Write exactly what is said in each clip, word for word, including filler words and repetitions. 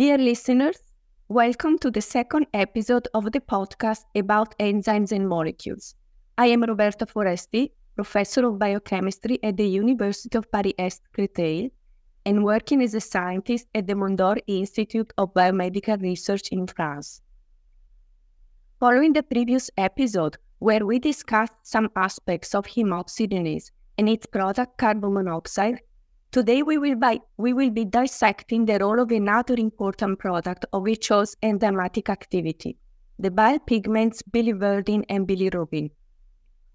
Dear listeners, welcome to the second episode of the podcast about enzymes and molecules. I am Roberto Foresti, Professor of Biochemistry at the University of Paris Est Créteil and working as a scientist at the Mondor Institute of Biomedical Research in France. Following the previous episode, where we discussed some aspects of heme oxygenase and its product carbon monoxide, today we will, buy, we will be dissecting the role of another important product of H O's enzymatic activity, the bile pigments bilirubin and bilirubin.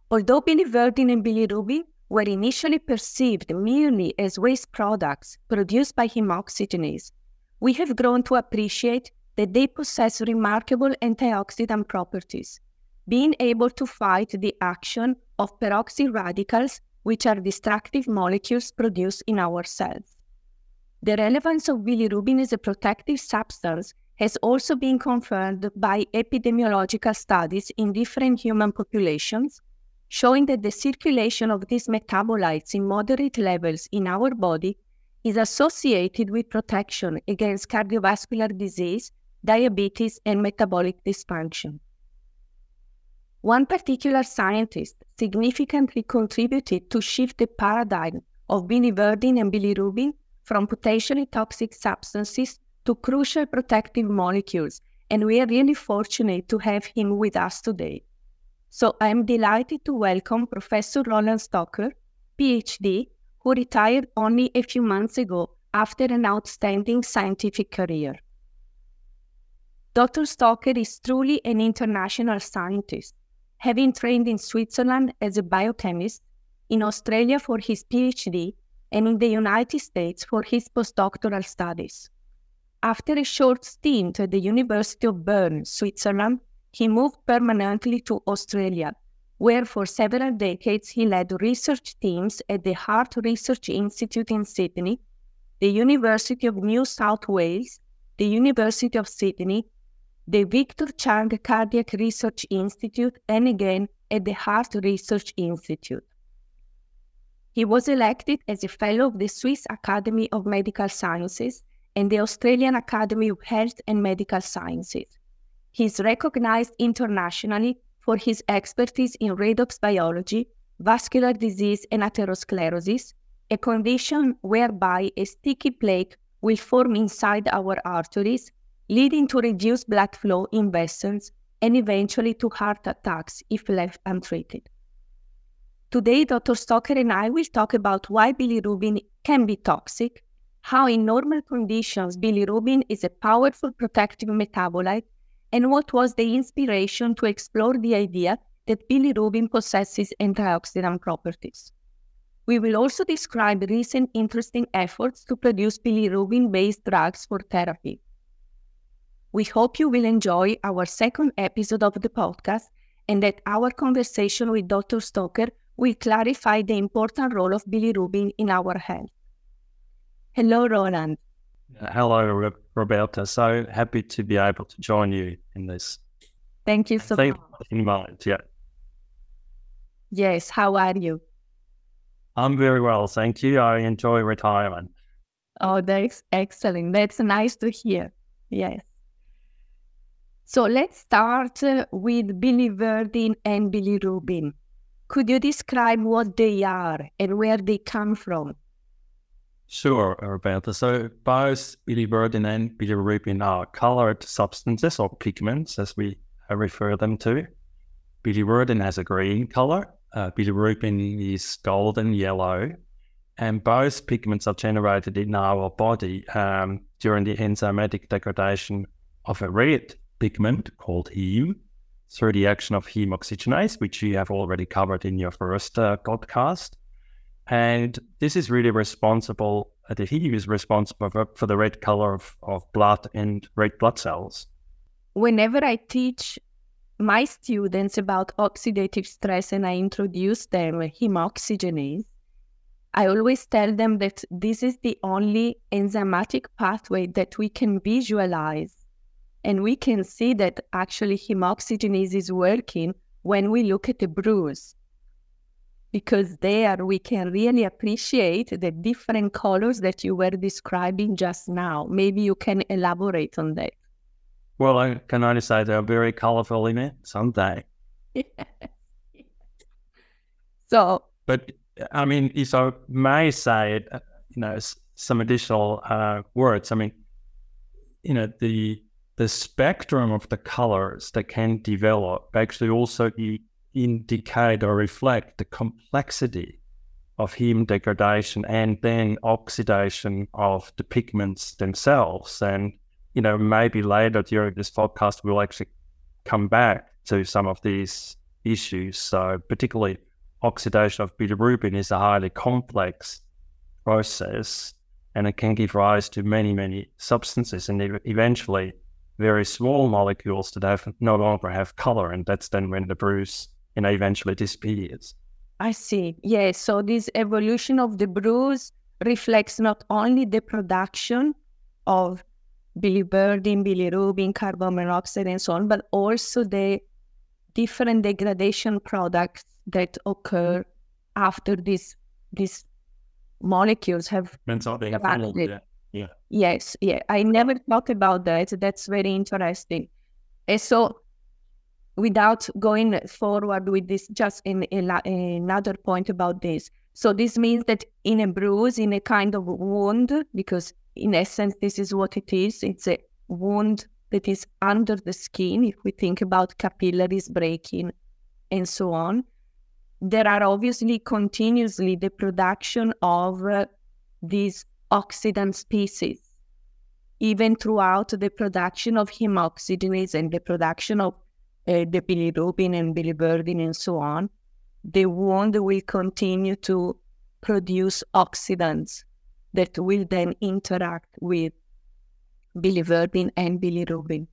Although bilirubin and bilirubin were initially perceived merely as waste products produced by heme oxygenase, we have grown to appreciate that they possess remarkable antioxidant properties, being able to fight the action of peroxy radicals, which are destructive molecules produced in our cells. The relevance of bilirubin as a protective substance has also been confirmed by epidemiological studies in different human populations, showing that the circulation of these metabolites in moderate levels in our body is associated with protection against cardiovascular disease, diabetes, and metabolic dysfunction. One particular scientist significantly contributed to shift the paradigm of bilirubin and bilirubin from potentially toxic substances to crucial protective molecules, and we are really fortunate to have him with us today. So I am delighted to welcome Professor Roland Stocker, PhD, who retired only a few months ago after an outstanding scientific career. Doctor Stocker is truly an international scientist, having trained in Switzerland as a biochemist, in Australia for his PhD, and in the United States for his postdoctoral studies. After a short stint at the University of Bern, Switzerland, he moved permanently to Australia, where for several decades he led research teams at the Heart Research Institute in Sydney, the University of New South Wales, the University of Sydney, the Victor Chang Cardiac Research Institute, and again at the Heart Research Institute. He was elected as a Fellow of the Swiss Academy of Medical Sciences and the Australian Academy of Health and Medical Sciences. He is recognized internationally for his expertise in redox biology, vascular disease, and atherosclerosis, a condition whereby a sticky plaque will form inside our arteries, leading to reduced blood flow in vessels and eventually to heart attacks if left untreated. Today, Doctor Stocker and I will talk about why bilirubin can be toxic, how in normal conditions bilirubin is a powerful protective metabolite, and what was the inspiration to explore the idea that bilirubin possesses antioxidant properties. We will also describe recent interesting efforts to produce bilirubin-based drugs for therapy. We hope you will enjoy our second episode of the podcast and that our conversation with Doctor Stocker will clarify the important role of bilirubin in our health. Hello, Roland. Hello, Roberta. So happy to be able to join you in this. Thank you so much. In mind, yeah. Yes, how are you? I'm very well, thank you. I enjoy retirement. Oh, that's excellent. That's nice to hear. Yes. So let's start uh, with bilirubin and bilirubin. Could you describe what they are and where they come from? Sure, Roberta. So both bilirubin and bilirubin are colored substances or pigments, as we refer them to. Bilirubin has a green color. Uh, bilirubin is golden yellow. And both pigments are generated in our body um, during the enzymatic degradation of a red pigment called heme through the action of heme oxygenase, which you have already covered in your first uh, podcast. And this is really responsible, uh, the heme is responsible for, for the red color of, of blood and red blood cells. Whenever I teach my students about oxidative stress and I introduce them heme oxygenase, I always tell them that this is the only enzymatic pathway that we can visualize. And we can see that actually heme oxygenase is working when we look at the bruise. because there we can really appreciate the different colors that you were describing just now. Maybe you can elaborate on that. Well, I can only say they're very colorful in it someday. Yes. So, but I mean, if I may say it, you know, some additional uh, words. I mean, you know, the the spectrum of the colors that can develop actually also e indicate or reflect the complexity of heme degradation and then oxidation of the pigments themselves. And, you know, maybe later during this podcast, we'll actually come back to some of these issues. So particularly oxidation of bilirubin is a highly complex process, and it can give rise to many, many substances and eventually very small molecules that have no longer have color, and that's then when the bruise, you know, eventually disappears. I see. Yes. So this evolution of the bruise reflects not only the production of bilirubin, bilirubin, carbon monoxide, and so on, but also the different degradation products that occur after this this. molecules have funneled, yeah. Yeah. Yes, yeah. I never thought about that. That's very interesting. And so, without going forward with this, just in, in, another point about this. So this means that in a bruise, in a kind of wound, because in essence this is what it is. It's a wound that is under the skin. If we think about capillaries breaking, and so on. There are obviously continuously the production of uh, these oxidant species, even throughout the production of heme oxygenase and the production of uh, the bilirubin and bilirubin and so on. The wound will continue to produce oxidants that will then interact with bilirubin and bilirubin.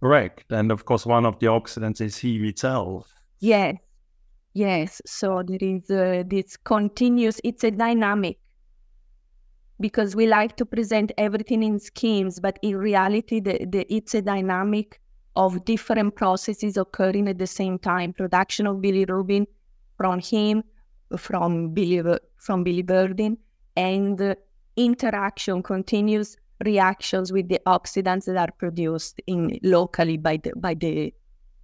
Correct. And of course, one of the oxidants is heme itself. Yes. Yes, so there is uh, this continuous, it's a dynamic, because we like to present everything in schemes, but in reality, the, the, it's a dynamic of different processes occurring at the same time. Production of bilirubin from him, from, bilirub from bilirubin, and uh, interaction, continuous reactions with the oxidants that are produced in locally by the, by the,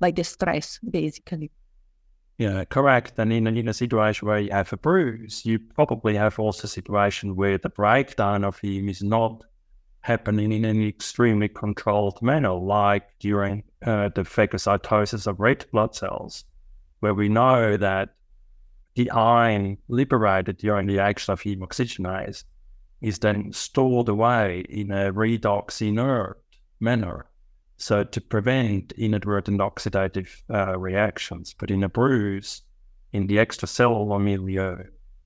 by the stress, basically. Yeah, correct. And in, in a situation where you have a bruise, you probably have also a situation where the breakdown of heme is not happening in an extremely controlled manner, like during uh, the phagocytosis of red blood cells, where we know that the iron liberated during the action of heme oxygenase is then stored away in a redox inert manner. So to prevent inadvertent oxidative uh, reactions. But in a bruise, in the extracellular milieu,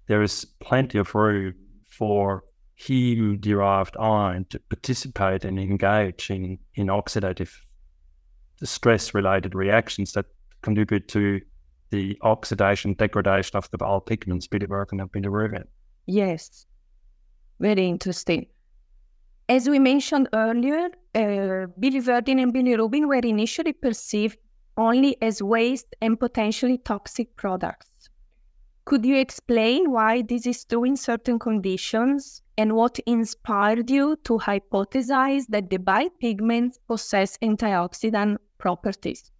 there is plenty of room for heme-derived iron to participate and engage in, in oxidative stress-related reactions that contribute to the oxidation, degradation of the bile pigments, bilirubin and bilirubin. Yes, very interesting. As we mentioned earlier, uh, bilirubin and bilirubin were initially perceived only as waste and potentially toxic products. Could you explain why this is true in certain conditions and what inspired you to hypothesize that the bile pigments possess antioxidant properties?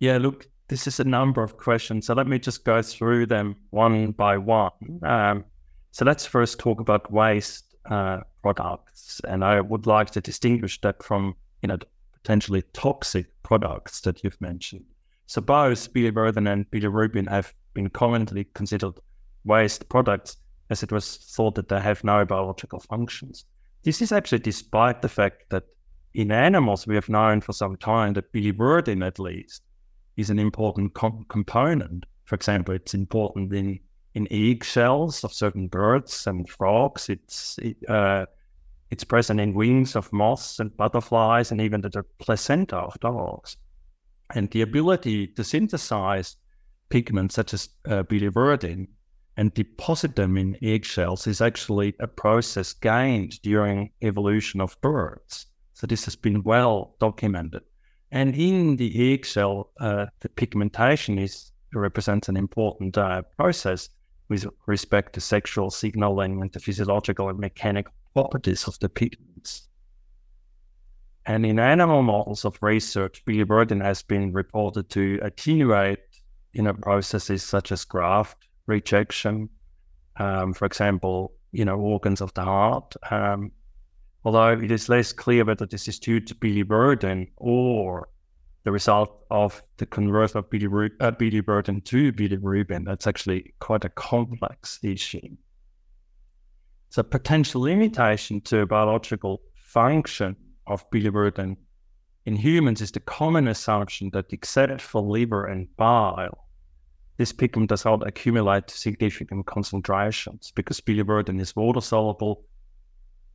Yeah, look, this is a number of questions, so let me just go through them one by one. Um, so let's first talk about waste Uh, products, and I would like to distinguish that from, you know, potentially toxic products that you've mentioned. So both bilirubin and bilirubin have been commonly considered waste products, as it was thought that they have no biological functions. This is actually despite the fact that in animals we have known for some time that bilirubin, at least, is an important com component. For example, it's important in In eggshells of certain birds and frogs, it's it, uh, it's present in wings of moths and butterflies, and even the placenta of dogs. And the ability to synthesize pigments such as uh, bilirubin and deposit them in eggshells is actually a process gained during evolution of birds. So this has been well documented. And in the eggshell, uh, the pigmentation is represents an important uh, process with respect to sexual signaling and the physiological and mechanical properties of the pigments. And in animal models of research, bilirubin has been reported to attenuate in you know, processes such as graft rejection, um, for example, you know, organs of the heart. Um, although it is less clear whether this is due to bilirubin or the result of the conversion of bilirubin, uh, bilirubin to bilirubin. That's actually quite a complex issue. It's a potential limitation to biological function of bilirubin in humans is the common assumption that except for liver and bile, this pigment does not accumulate to significant concentrations because bilirubin is water soluble.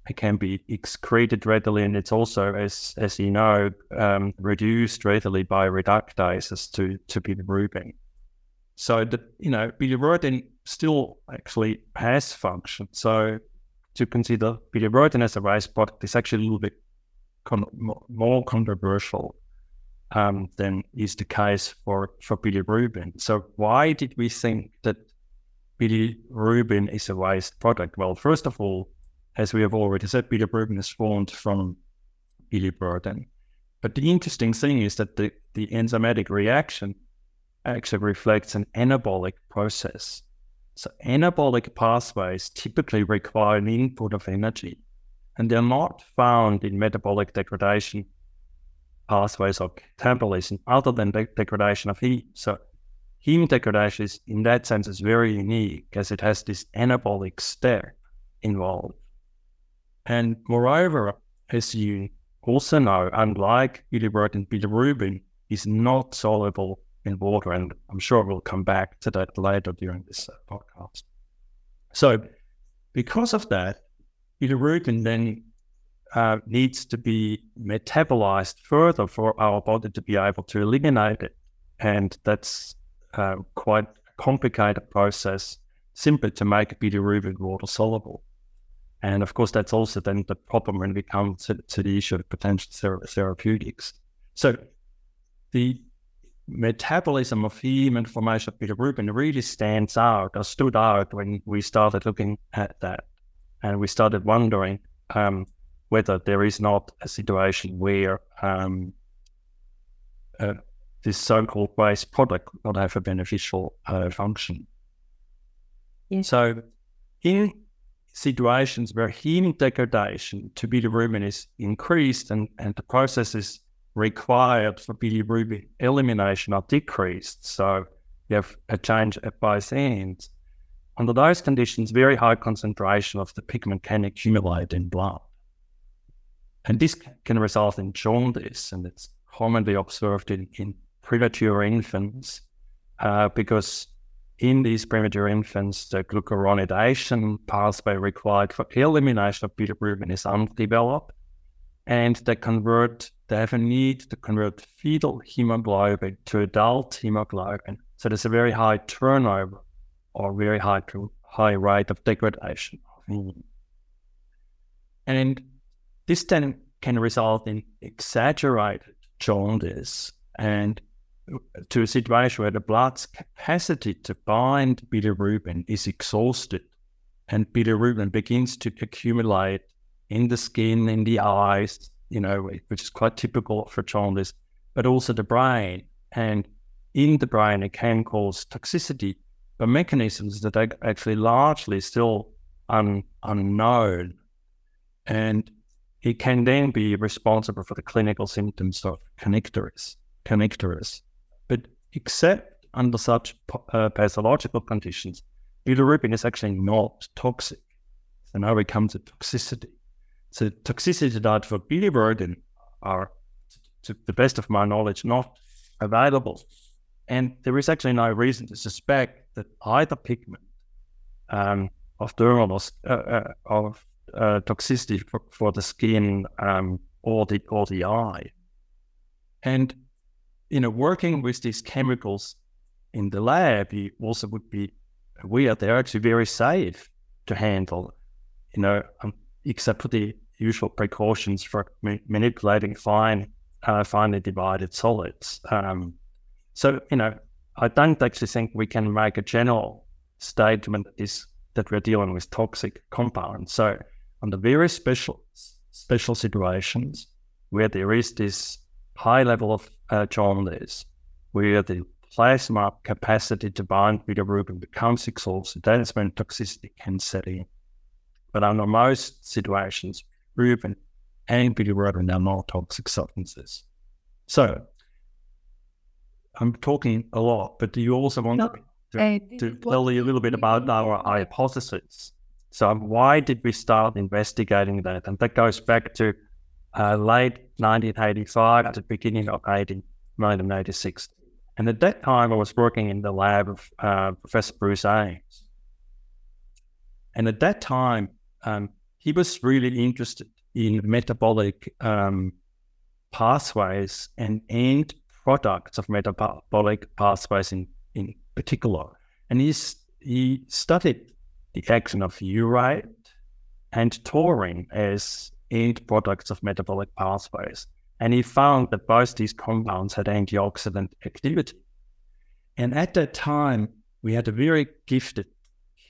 It can be excreted readily, and it's also, as as you know, um, reduced readily by reductases to to bilirubin. So the, you know bilirubin still actually has function. So to consider bilirubin as a waste product is actually a little bit Con more controversial um, than is the case for, for bilirubin. So why did we think that bilirubin is a waste product? Well, first of all, as we have already said, bilirubin is formed from bilirubin. But the interesting thing is that the, the enzymatic reaction actually reflects an anabolic process. So anabolic pathways typically require an input of energy, and they're not found in metabolic degradation pathways or catabolism other than de degradation of heme. So heme degradation is, in that sense, is very unique as it has this anabolic step involved. And moreover, as you also know, unlike bilirubin, bilirubin is not soluble in water, and I'm sure we'll come back to that later during this podcast. So because of that, bilirubin then uh, needs to be metabolized further for our body to be able to eliminate it. And that's uh, quite a complicated process simply to make bilirubin water soluble. And of course, that's also then the problem when we come to, to the issue of potential ther therapeutics. So the metabolism of heme and formation of bilirubin really stands out or stood out when we started looking at that. And we started wondering um, whether there is not a situation where um, uh, this so-called waste product could not have a beneficial uh, function. Yeah. So in situations where heme degradation to bilirubin is increased and, and the processes required for bilirubin elimination are decreased, so you have a change at both ends, under those conditions, very high concentration of the pigment can accumulate in blood. And this can result in jaundice, and it's commonly observed in, in premature infants uh, because in these premature infants, the glucuronidation pathway required for elimination of bilirubin is undeveloped, and they convert, they have a need to convert fetal hemoglobin to adult hemoglobin. So there's a very high turnover or very high high rate of degradation. Mm. And this then can result in exaggerated jaundice and to a situation where the blood's capacity to bind bilirubin is exhausted and bilirubin begins to accumulate in the skin, in the eyes, you know, which is quite typical for jaundice, but also the brain. And in the brain, it can cause toxicity, but mechanisms that are actually largely still un, unknown. And it can then be responsible for the clinical symptoms of kernicterus. kernicterus. But except under such uh, pathological conditions, bilirubin is actually not toxic. So now we come to toxicity. So toxicity data for bilirubin are, to the best of my knowledge, not available. And there is actually no reason to suspect that either pigment um, of dermal uh, uh, of uh, toxicity for, for the skin um, or the or the eye. And you know, working with these chemicals in the lab, you also would be aware they're actually very safe to handle. You know, um, except for the usual precautions for ma manipulating fine, uh, finely divided solids. Um, So, you know, I don't actually think we can make a general statement that is that we're dealing with toxic compounds. So under very special special situations where there is this high level of uh, jaundice, where the plasma capacity to bind bilirubin becomes exhausted, that's when toxicity can set in. But under most situations, bilirubin and bilirubin are not toxic substances. So I'm talking a lot, but do you also want no, to, I, to tell you a little bit about our hypothesis? So why did we start investigating that? And that goes back to uh, late nineteen eighty-five, the beginning of nineteen eighty-six. And at that time, I was working in the lab of uh, Professor Bruce Ames. And at that time, um, he was really interested in metabolic um, pathways and end products of metabolic pathways in, in particular. And he's, he studied the action of urate and taurine as end products of metabolic pathways. And he found that both these compounds had antioxidant activity. And at that time, we had a very gifted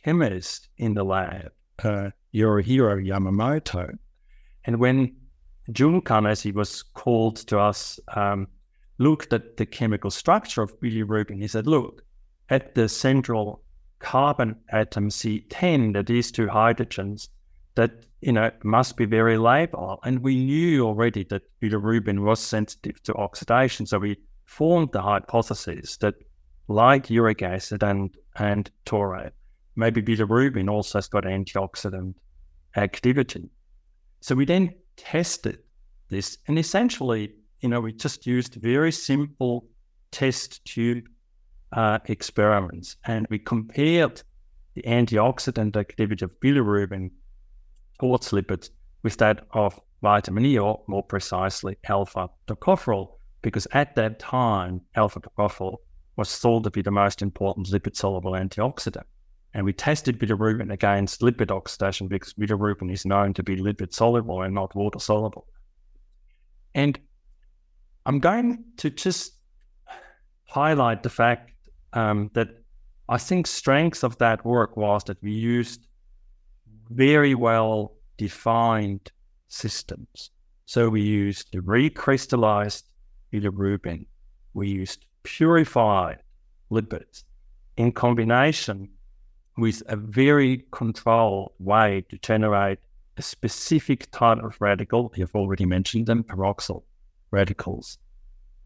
chemist in the lab, uh, Yurohiro Yamamoto. And when Junkan, as he was called to us, um, looked at the chemical structure of bilirubin, he said, look, at the central carbon atom C ten, that these two hydrogens, that, you know, must be very labile. And we knew already that bilirubin was sensitive to oxidation. So we formed the hypothesis that, like uric acid and, and taurate, maybe bilirubin also has got antioxidant activity. So we then tested this, and essentially, you know, we just used very simple test tube uh, experiments, and we compared the antioxidant activity of bilirubin towards lipids with that of vitamin E, or more precisely alpha-tocopherol, because at that time, alpha-tocopherol was thought to be the most important lipid-soluble antioxidant. And we tested bilirubin against lipid oxidation because bilirubin is known to be lipid-soluble and not water-soluble. And I'm going to just highlight the fact um, that I think strength of that work was that we used very well-defined systems. So we used the recrystallized bilirubin, we used purified lipids in combination with a very controlled way to generate a specific type of radical. You've already mentioned them, peroxyl radicals.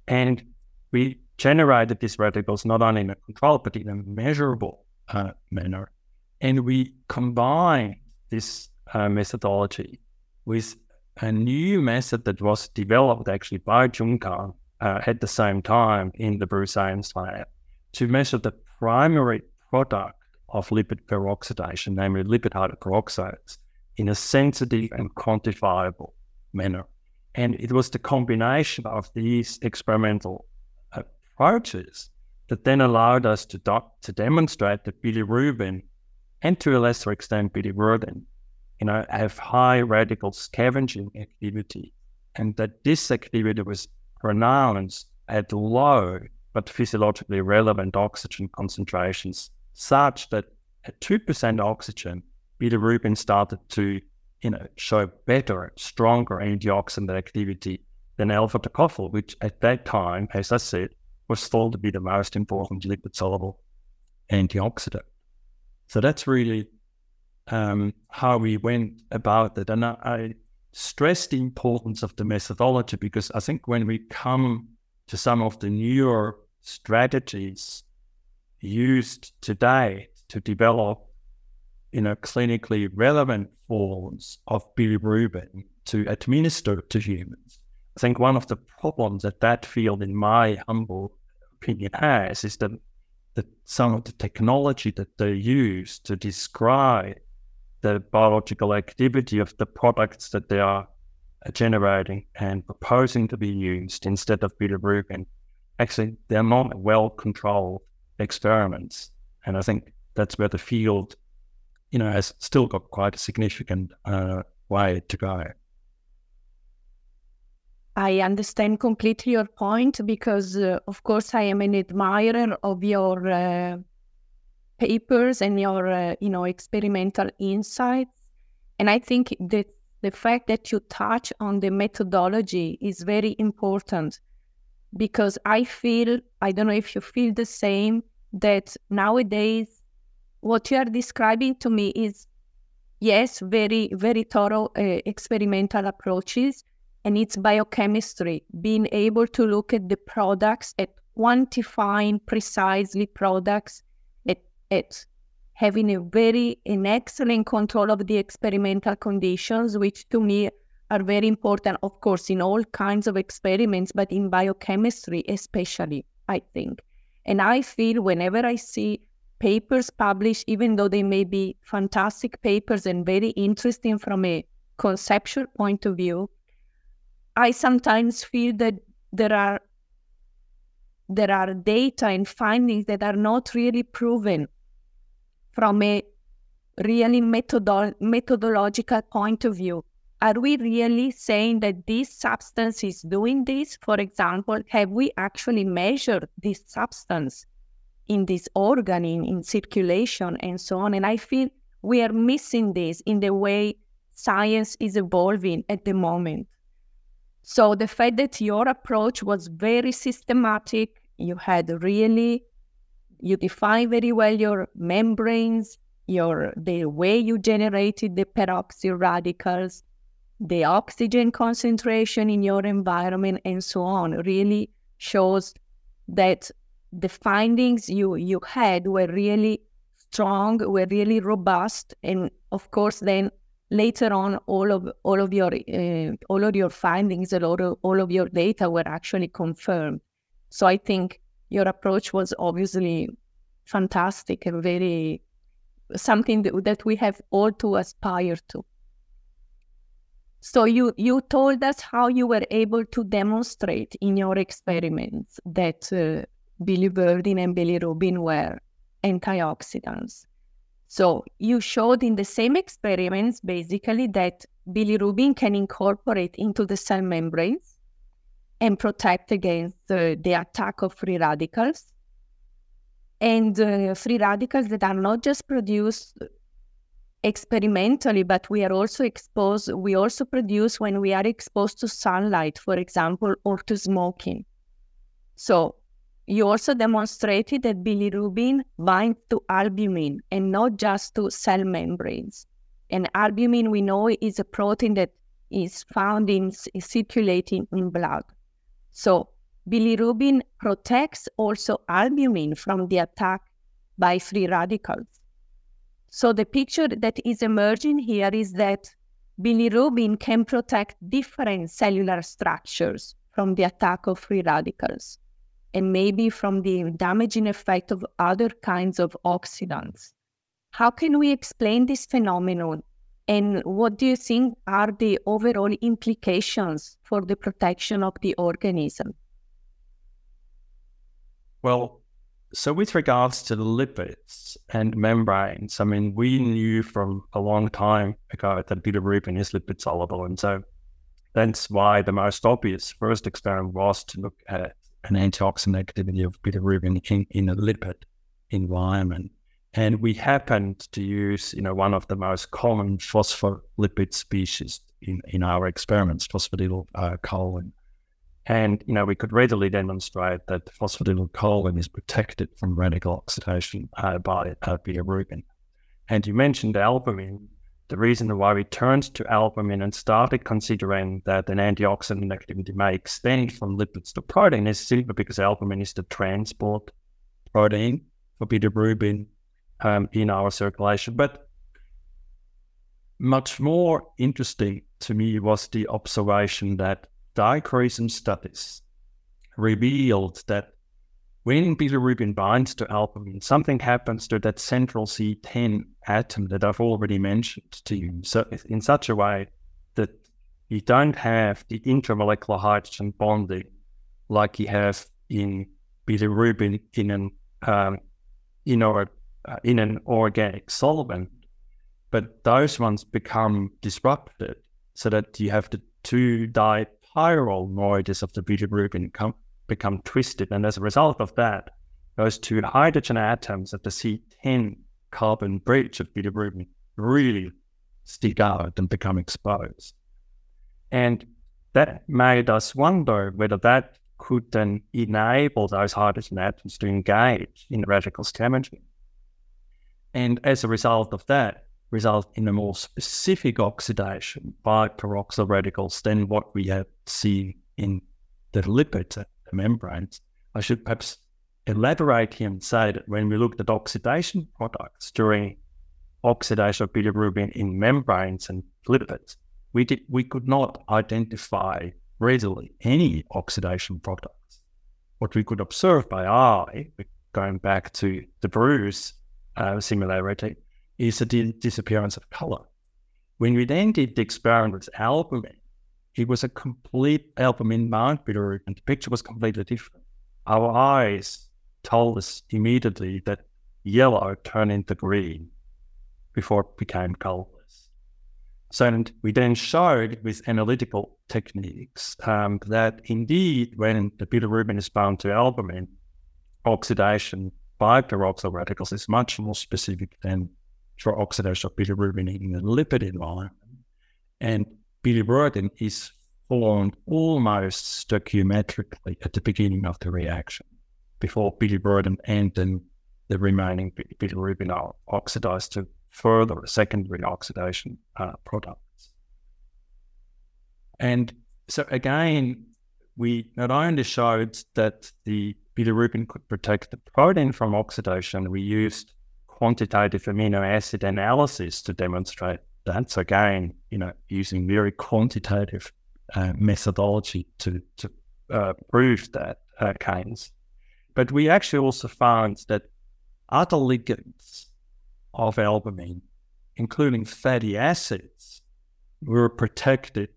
And we generated these radicals not only in a controlled but in a measurable uh, manner. And we combined this uh, methodology with a new method that was developed actually by Junkan uh, at the same time in the Bruce Ames lab to measure the primary product of lipid peroxidation, namely lipid hydroperoxides, in a sensitive and quantifiable manner. And it was the combination of these experimental approaches that then allowed us to, do to demonstrate that bilirubin, and to a lesser extent bilirubin, you know, have high radical scavenging activity, and that this activity was pronounced at low but physiologically relevant oxygen concentrations, such that at two percent oxygen, bilirubin started to, you know, show better, stronger antioxidant activity than alpha-tocopherol, which at that time, as I said, was thought to be the most important lipid-soluble antioxidant. So that's really um, how we went about it. And I, I stress the importance of the methodology, because I think when we come to some of the newer strategies used today to develop, you know, clinically relevant forms of bilirubin to administer to humans, I think one of the problems that that field, in my humble opinion, has is that that some of the technology that they use to describe the biological activity of the products that they are generating and proposing to be used instead of bilirubin, actually, they're not well-controlled experiments. And I think that's where the field, you know, has still got quite a significant uh, way to go. I understand completely your point because, uh, of course, I am an admirer of your uh, papers and your, uh, you know, experimental insights. And I think that the fact that you touch on the methodology is very important because I feel, I don't know if you feel the same, that nowadays what you are describing to me is, yes, very, very thorough uh, experimental approaches. And it's biochemistry, being able to look at the products, at quantifying precisely products, at, at having a very, an excellent control of the experimental conditions, which to me are very important, of course, in all kinds of experiments, but in biochemistry especially, I think. And I feel whenever I see papers published, even though they may be fantastic papers and very interesting from a conceptual point of view, I sometimes feel that there are there are data and findings that are not really proven from a really methodol methodological point of view. Are we really saying that this substance is doing this? For example, have we actually measured this substance in this organ, in, in circulation, and so on? And I feel we are missing this in the way science is evolving at the moment. So the fact that your approach was very systematic, you had really, you defined very well your membranes, your the way you generated the peroxy radicals, the oxygen concentration in your environment, and so on, really shows that the findings you, you had were really strong, were really robust, and of course then later on, all of all of your uh, all of your findings, all of all of your data were actually confirmed. So I think your approach was obviously fantastic and very something that, that we have all to aspire to. So you you told us how you were able to demonstrate in your experiments that uh, bilirubin and bilirubin were antioxidants. So you showed in the same experiments, basically, that bilirubin can incorporate into the cell membranes and protect against uh, the attack of free radicals. And uh, free radicals that are not just produced experimentally, but we are also exposed, we also produce when we are exposed to sunlight, for example, or to smoking. So you also demonstrated that bilirubin binds to albumin and not just to cell membranes. And albumin, we know, is a protein that is found in is circulating in blood. So bilirubin protects also albumin from the attack by free radicals. So the picture that is emerging here is that bilirubin can protect different cellular structures from the attack of free radicals, and maybe from the damaging effect of other kinds of oxidants. How can we explain this phenomenon? And what do you think are the overall implications for the protection of the organism? Well, so with regards to the lipids and membranes, I mean, we knew from a long time ago that bilirubin is lipid soluble. And so that's why the most obvious first experiment was to look at it. An antioxidant activity of bilirubin in, in a lipid environment. And we happened to use, you know, one of the most common phospholipid species in, in our experiments, phosphatidylcholine. And, you know, we could readily demonstrate that phosphatidylcholine is protected from radical oxidation uh, by uh, bilirubin. And you mentioned albumin. The reason why we turned to albumin and started considering that an antioxidant activity may extend from lipids to protein is simply because albumin is the transport protein for bilirubin um, in our circulation. But much more interesting to me was the observation that dichroism studies revealed that when bilirubin binds to albumin, something happens to that central C ten atom that I've already mentioned to you. So in such a way that you don't have the intramolecular hydrogen bonding like you have in bilirubin in an um, in or uh, in an organic solvent, but those ones become disrupted so that you have the two dipole chiral moieties of the bilirubin come, become twisted, and as a result of that, those two hydrogen atoms at the C ten carbon bridge of bilirubin really stick out and become exposed. And that made us wonder whether that could then enable those hydrogen atoms to engage in radical scavenging. And as a result of that, result in a more specific oxidation by peroxyl radicals than what we have seen in the lipids and the membranes. I should perhaps elaborate here and say that when we looked at oxidation products during oxidation of bilirubin in membranes and lipids, we did we could not identify readily any oxidation products. What we could observe by eye, going back to the Bruce uh, similarity, is the disappearance of color. When we then did the experiment with albumin, it was a complete albumin bound bilirubin, and the picture was completely different. Our eyes told us immediately that yellow turned into green before it became colorless. So, and we then showed with analytical techniques um, that indeed, when the bilirubin is bound to albumin, oxidation by peroxyl radicals is much more specific than for oxidation of bilirubin in the lipid environment, and bilirubin is formed almost stoichiometrically at the beginning of the reaction, before bilirubin and then the remaining bilirubin are oxidized to further secondary oxidation uh, products. And so again, we not only showed that the bilirubin could protect the protein from oxidation, we used quantitative amino acid analysis to demonstrate that. So again, you know, using very quantitative uh, methodology to, to uh, prove that uh, claims. But we actually also found that other ligands of albumin, including fatty acids, were protected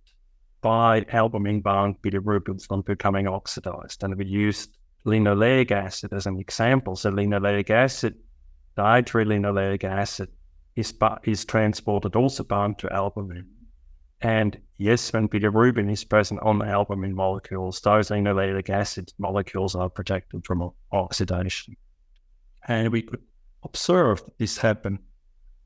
by albumin-bound bilirubin from becoming oxidized. And we used linoleic acid as an example. So linoleic acid, dietary linoleic acid is, is transported also bound to albumin. And yes, when bilirubin is present on the albumin molecules, those linoleic acid molecules are protected from oxidation. And we could observe that this happened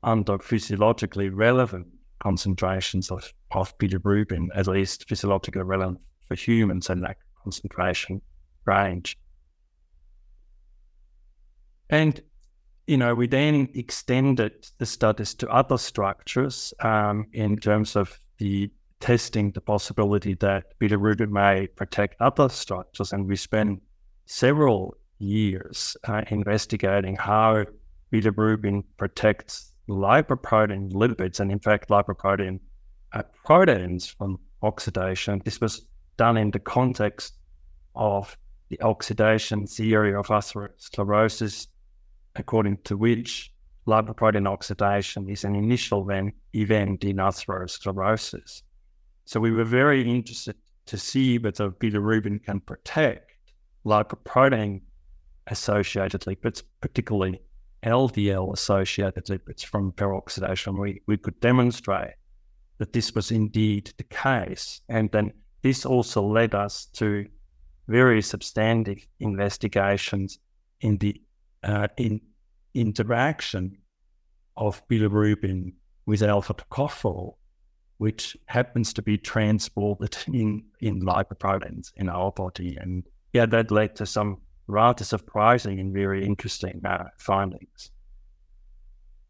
under physiologically relevant concentrations of, of bilirubin, at least physiologically relevant for humans in that concentration range. And you know, we then extended the studies to other structures um, in terms of the testing the possibility that bilirubin may protect other structures. And we spent several years uh, investigating how bilirubin protects lipoprotein lipids and, in fact, lipoprotein uh, proteins from oxidation. This was done in the context of the oxidation theory of atherosclerosis, according to which lipoprotein oxidation is an initial event in atherosclerosis. So we were very interested to see whether bilirubin can protect lipoprotein-associated lipids, particularly L D L-associated lipids from peroxidation. We, we could demonstrate that this was indeed the case. And then this also led us to very substantive investigations in the Uh, in interaction of bilirubin with alpha-tocopherol, which happens to be transported in, in lipoproteins in our body. And yeah, that led to some rather surprising and very interesting uh, findings.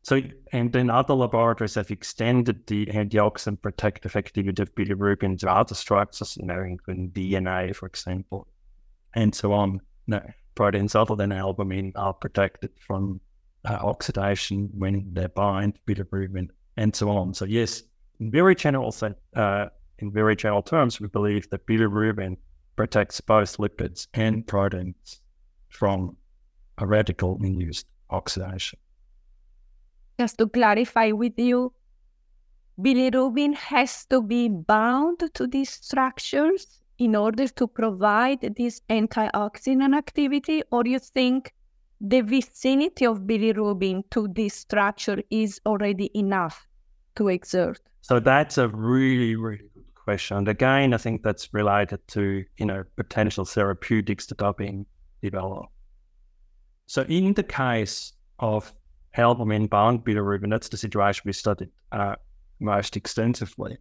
So, and then other laboratories have extended the antioxidant protective activity of bilirubin to other structures, you know, including D N A, for example, and so on. No. Proteins other than albumin are protected from uh, oxidation when they bind bilirubin, and so on. So yes, in very general uh, in very general terms, we believe that bilirubin protects both lipids and proteins from a radical-induced oxidation. Just to clarify with you, bilirubin has to be bound to these structures in order to provide this antioxidant activity, or you think the vicinity of bilirubin to this structure is already enough to exert? So that's a really, really good question. And again, I think that's related to, you know, potential therapeutics that are being developed. So in the case of albumin-bound bilirubin, that's the situation we studied uh, most extensively.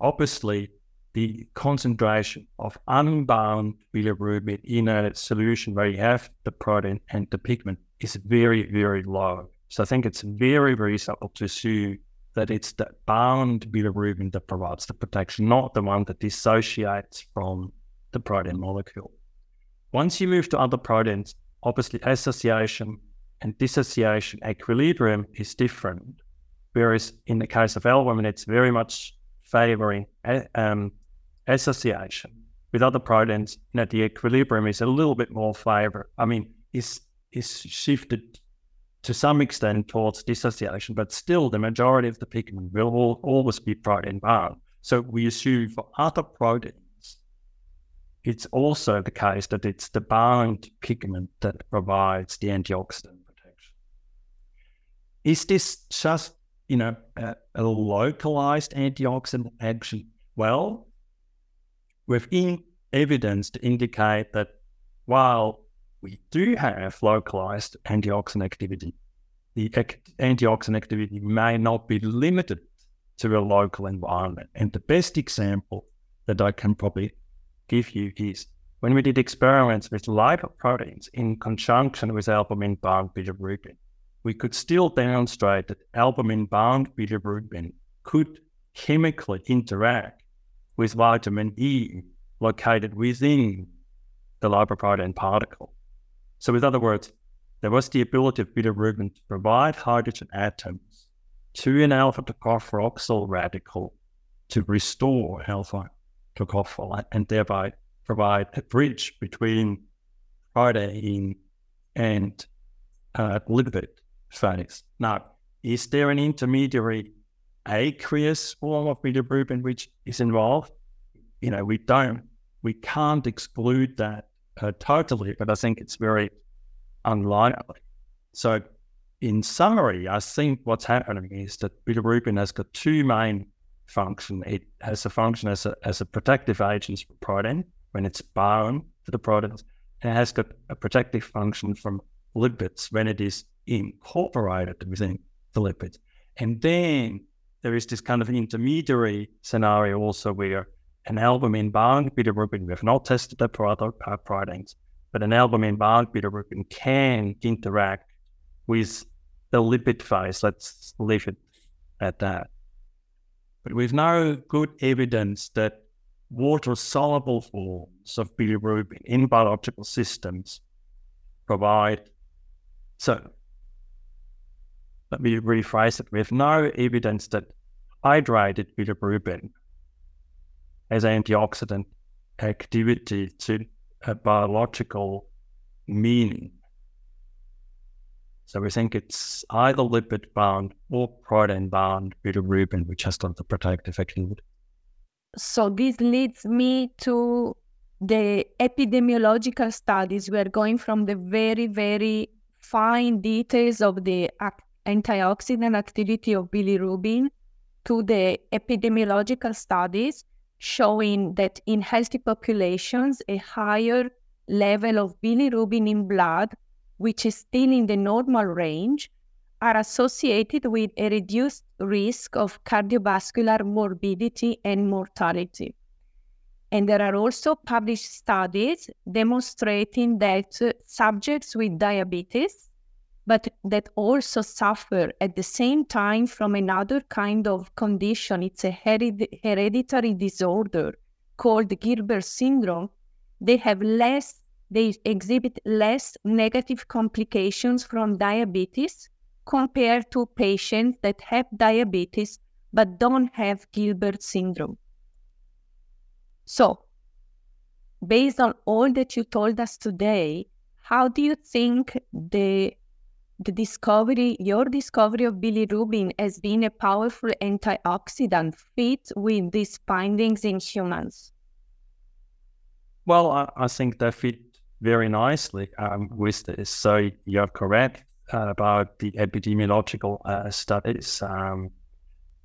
Obviously, the concentration of unbound bilirubin in a solution where you have the protein and the pigment is very, very low. So I think it's very, very simple to assume that it's the bound bilirubin that provides the protection, not the one that dissociates from the protein molecule. Once you move to other proteins, obviously association and dissociation equilibrium is different. Whereas in the case of albumin, it's very much favoring um, association. With other proteins, you know, the equilibrium is a little bit more favor. I mean, is is shifted to some extent towards dissociation, but still the majority of the pigment will all, always be protein bound. So we assume for other proteins, it's also the case that it's the bound pigment that provides the antioxidant protection. Is this just, you know, a, a localized antioxidant action? Well, we've in evidence to indicate that while we do have localized antioxidant activity, the act antioxidant activity may not be limited to a local environment. And the best example that I can probably give you is when we did experiments with lipoproteins in conjunction with albumin-bound bilirubin, we could still demonstrate that albumin-bound bilirubin could chemically interact with vitamin E located within the lipoprotein particle. So in other words, there was the ability of bilirubin to provide hydrogen atoms to an alpha-tocopheroxyl radical to restore alpha-tocopherol and thereby provide a bridge between protein and uh, lipid phase. Now, is there an intermediary aqueous form of bilirubin which is involved? You know, we don't, we can't exclude that Uh, totally, but I think it's very unlikely. So in summary, I think what's happening is that bilirubin has got two main functions. It has a function as a, as a protective agent for protein when it's bound to the proteins, and it has got a protective function from lipids when it is incorporated within the lipids. And then there is this kind of intermediary scenario also where an albumin-bound bilirubin, we have not tested that for other proteins, but an albumin-bound bilirubin can interact with the lipid phase. Let's leave it at that. But we've no good evidence that water-soluble forms of bilirubin in biological systems provide. So let me rephrase it. We have no evidence that hydrated bilirubin as antioxidant activity to a biological meaning. So we think it's either lipid-bound or protein-bound bilirubin, which has got the protective activity. So this leads me to the epidemiological studies. We are going from the very, very fine details of the antioxidant activity of bilirubin to the epidemiological studies, showing that in healthy populations, a higher level of bilirubin in blood, which is still in the normal range, are associated with a reduced risk of cardiovascular morbidity and mortality. And there are also published studies demonstrating that subjects with diabetes, but that also suffer at the same time from another kind of condition. It's a hered hereditary disorder called Gilbert syndrome. They have less, they exhibit less negative complications from diabetes compared to patients that have diabetes but don't have Gilbert syndrome. So, based on all that you told us today, how do you think the The discovery, your discovery of bilirubin as being a powerful antioxidant fits with these findings in humans? Well, I, I think they fit very nicely um, with this. So you're correct uh, about the epidemiological uh, studies. Um,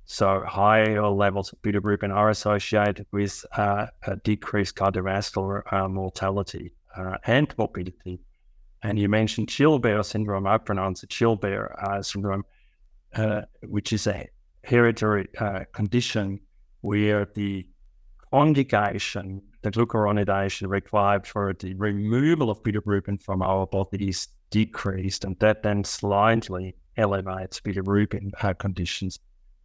So higher levels of bilirubin are associated with uh, a decreased cardiovascular uh, mortality uh, and morbidity. And you mentioned Gilbert syndrome. I pronounce it Gilbert uh, syndrome, uh, which is a hereditary uh, condition where the conjugation, the glucuronidation required for the removal of bilirubin from our body is decreased, and that then slightly elevates bilirubin uh, conditions.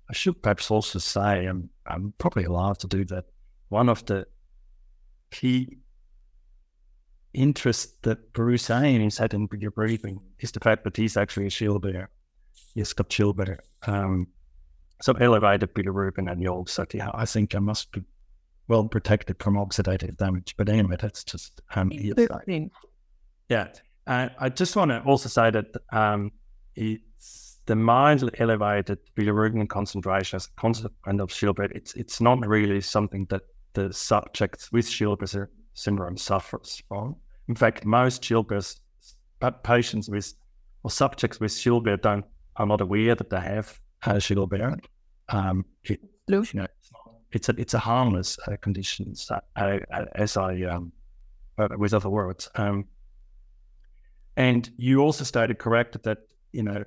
I should perhaps also say, I'm, I'm probably allowed to do that, one of the key interests that Bruce Ames had in bilirubin is the fact that he's actually a Gilbert. He's got Gilbert. Um, so elevated bilirubin and yolk, so I think I must be well protected from oxidative damage. But anyway, that's just... Um, yeah. Uh, I just want to also say that um, it's... the mildly elevated bilirubin concentration as a consequence of Gilbert, it's, it's not really something that the subjects with Gilbert syndrome suffers from. In fact, most Gilbert patients with, or subjects with Gilbert don't, are not aware that they have Gilbert. Um, it, you know, it's, a, it's a harmless uh, condition, so, uh, as I, um, with other words. Um, and you also stated correctly that, you know,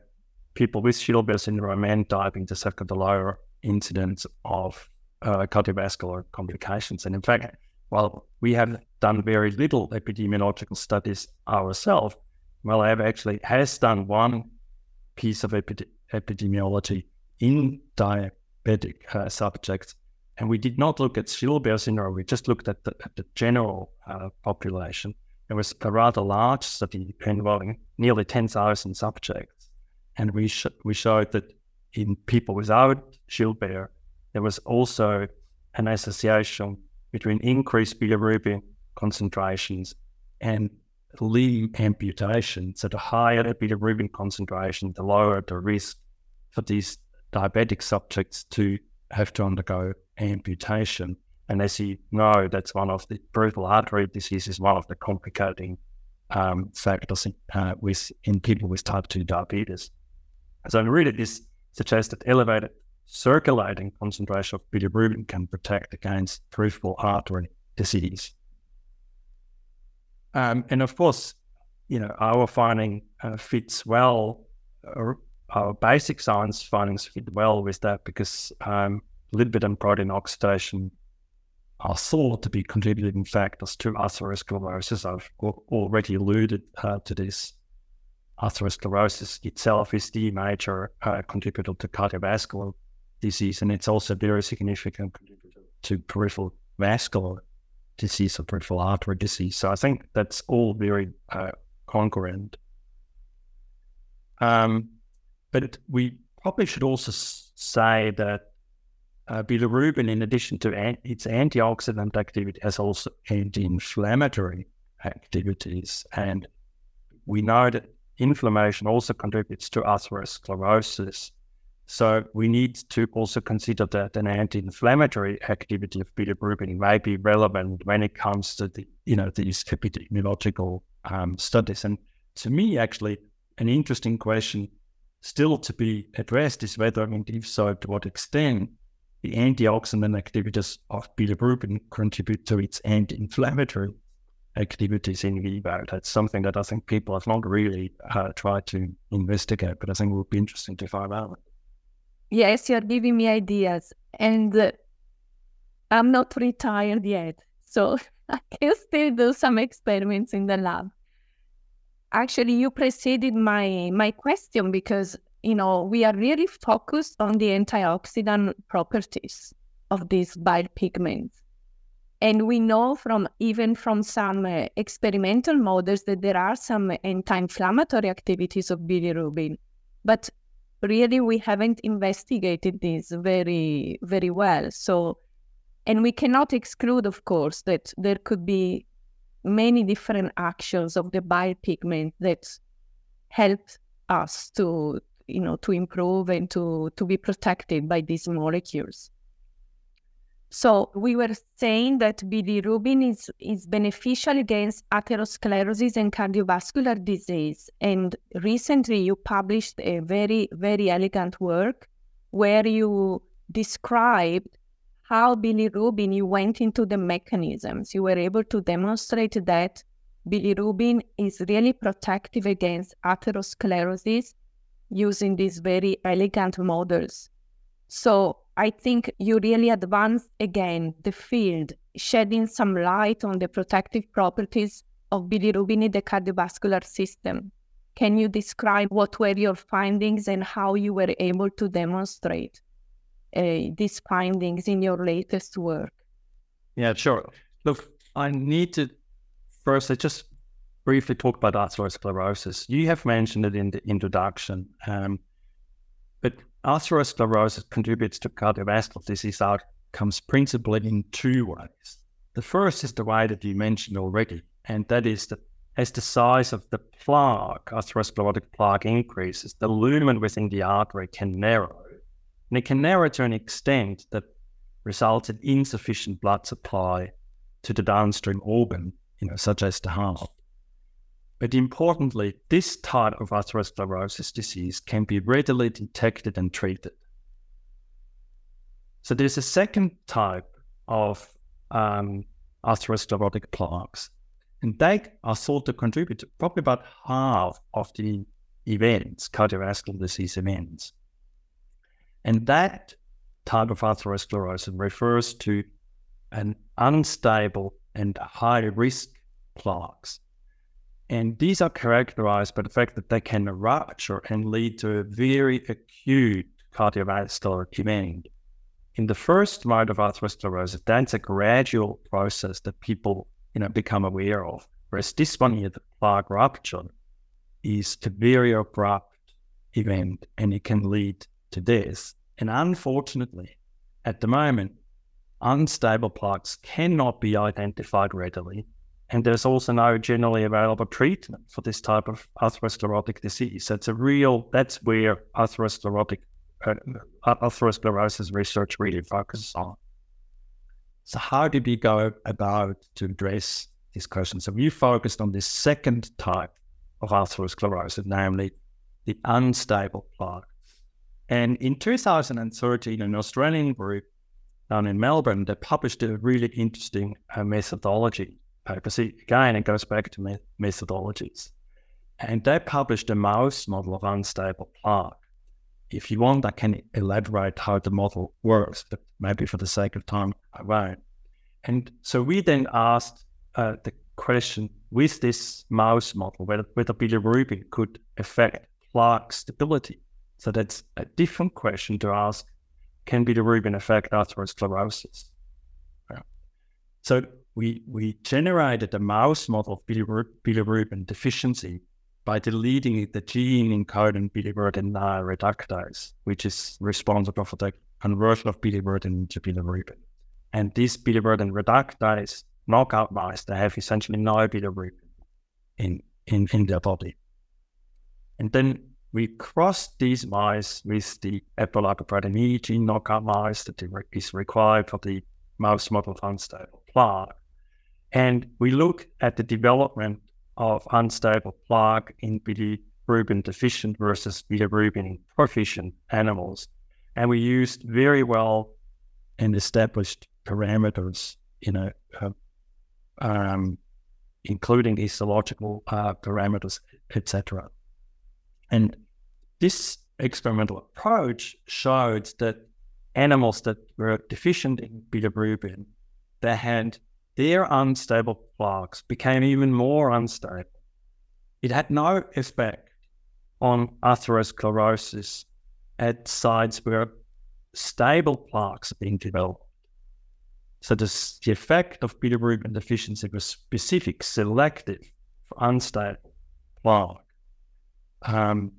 people with Gilbert syndrome and diabetes have got a lower incidence of uh, cardiovascular complications. And in fact, while we have done very little epidemiological studies ourselves, well, I have actually has done one piece of epi epidemiology in diabetic uh, subjects. And we did not look at Gilbert syndrome. We just looked at the, at the general uh, population. It was a rather large study involving nearly ten thousand subjects. And we sh we showed that in people without Gilbert, there was also an association between increased bilirubin concentrations and limb amputation. So the higher the bilirubin concentration, the lower the risk for these diabetic subjects to have to undergo amputation. And as you know, that's one of the peripheral artery disease is one of the complicating um, factors in, uh, with, in people with type two diabetes. So really, this suggests that elevated circulating concentration of bilirubin can protect against peripheral artery disease. Um, and of course, you know, our finding uh, fits well, uh, our basic science findings fit well with that, because um, lipid and protein oxidation are thought to be contributing factors to atherosclerosis. I've already alluded uh, to this. Atherosclerosis itself is the major uh, contributor to cardiovascular disease, and it's also a very significant contributor to peripheral vascular disease or peripheral artery disease. So I think that's all very uh, congruent. Um, but we probably should also say that uh, bilirubin, in addition to an its antioxidant activity, has also anti-inflammatory activities. And we know that inflammation also contributes to atherosclerosis. So we need to also consider that an anti-inflammatory activity of bilirubin may be relevant when it comes to the, you know, these epidemiological um, studies. And to me, actually, an interesting question still to be addressed is whether, and if so, to what extent the antioxidant activities of bilirubin contribute to its anti-inflammatory activities in vivo. That's something that I think people have not really uh, tried to investigate, but I think it would be interesting to find out. Yes, you're giving me ideas, and uh, I'm not retired yet, so I can still do some experiments in the lab. Actually, you preceded my my question, because you know we are really focused on the antioxidant properties of these bile pigments. And we know from even from some uh, experimental models that there are some anti-inflammatory activities of bilirubin, but really we haven't investigated this very, very well. So, and we cannot exclude, of course, that there could be many different actions of the bile pigment that help us to, you know, to improve and to, to be protected by these molecules. So we were saying that bilirubin is, is beneficial against atherosclerosis and cardiovascular disease. And recently you published a very, very elegant work where you described how bilirubin, you went into the mechanisms. You were able to demonstrate that bilirubin is really protective against atherosclerosis using these very elegant models. So I think you really advanced, again, the field, shedding some light on the protective properties of bilirubin in the cardiovascular system. Can you describe what were your findings and how you were able to demonstrate uh, these findings in your latest work? Yeah, sure. Look, I need to first, I just briefly talk about atherosclerosis. You have mentioned it in the introduction, um, but atherosclerosis contributes to cardiovascular disease outcomes principally in two ways. The first is the way that you mentioned already, and that is that as the size of the plaque, atherosclerotic plaque increases, the lumen within the artery can narrow. And it can narrow to an extent that results in insufficient blood supply to the downstream organ, you know, such as the heart. But importantly, this type of atherosclerosis disease can be readily detected and treated. So there's a second type of um, atherosclerotic plaques, and they are thought to contribute to probably about half of the events, cardiovascular disease events. And that type of atherosclerosis refers to an unstable and high-risk plaques. And these are characterized by the fact that they can rupture and lead to a very acute cardiovascular event. In the first mode of atherosclerosis, that's a gradual process that people you know, become aware of. Whereas this one here, the plaque rupture, is a very abrupt event and it can lead to death. And unfortunately, at the moment, unstable plaques cannot be identified readily. And there's also no generally available treatment for this type of atherosclerotic disease. So it's a real, that's where atherosclerotic, uh, atherosclerosis research really focuses on. So how did we go about to address this question? So we focused on this second type of atherosclerosis, namely the unstable plaque. And in two thousand thirteen, an Australian group down in Melbourne, they published a really interesting uh, methodology paper. See, again, it goes back to me methodologies. And they published a mouse model of unstable plaque. If you want, I can elaborate how the model works, but maybe for the sake of time, I won't. And so we then asked uh, the question with this mouse model, whether, whether bilirubin could affect plaque stability. So that's a different question to ask, can bilirubin affect atherosclerosis? Yeah. So we, we generated a mouse model of bilirub bilirubin deficiency by deleting the gene encoding bilirubin reductase, which is responsible for the conversion of bilirubin into bilirubin. And this bilirubin reductase knockout mice, they have essentially no bilirubin in, in, in their body. And then we crossed these mice with the apolipoprotein gene knockout mice that is required for the mouse model of unstable plaque. And we looked at the development of unstable plaque in bilirubin deficient versus bilirubin proficient animals. And we used very well and established parameters, you know, uh, um, including histological uh, parameters, et cetera. And this experimental approach showed that animals that were deficient in bilirubin, they had their unstable plaques became even more unstable. It had no effect on atherosclerosis at sites where stable plaques are being developed. So this, the effect of bilirubin deficiency was specific, selective for unstable plaque. Um,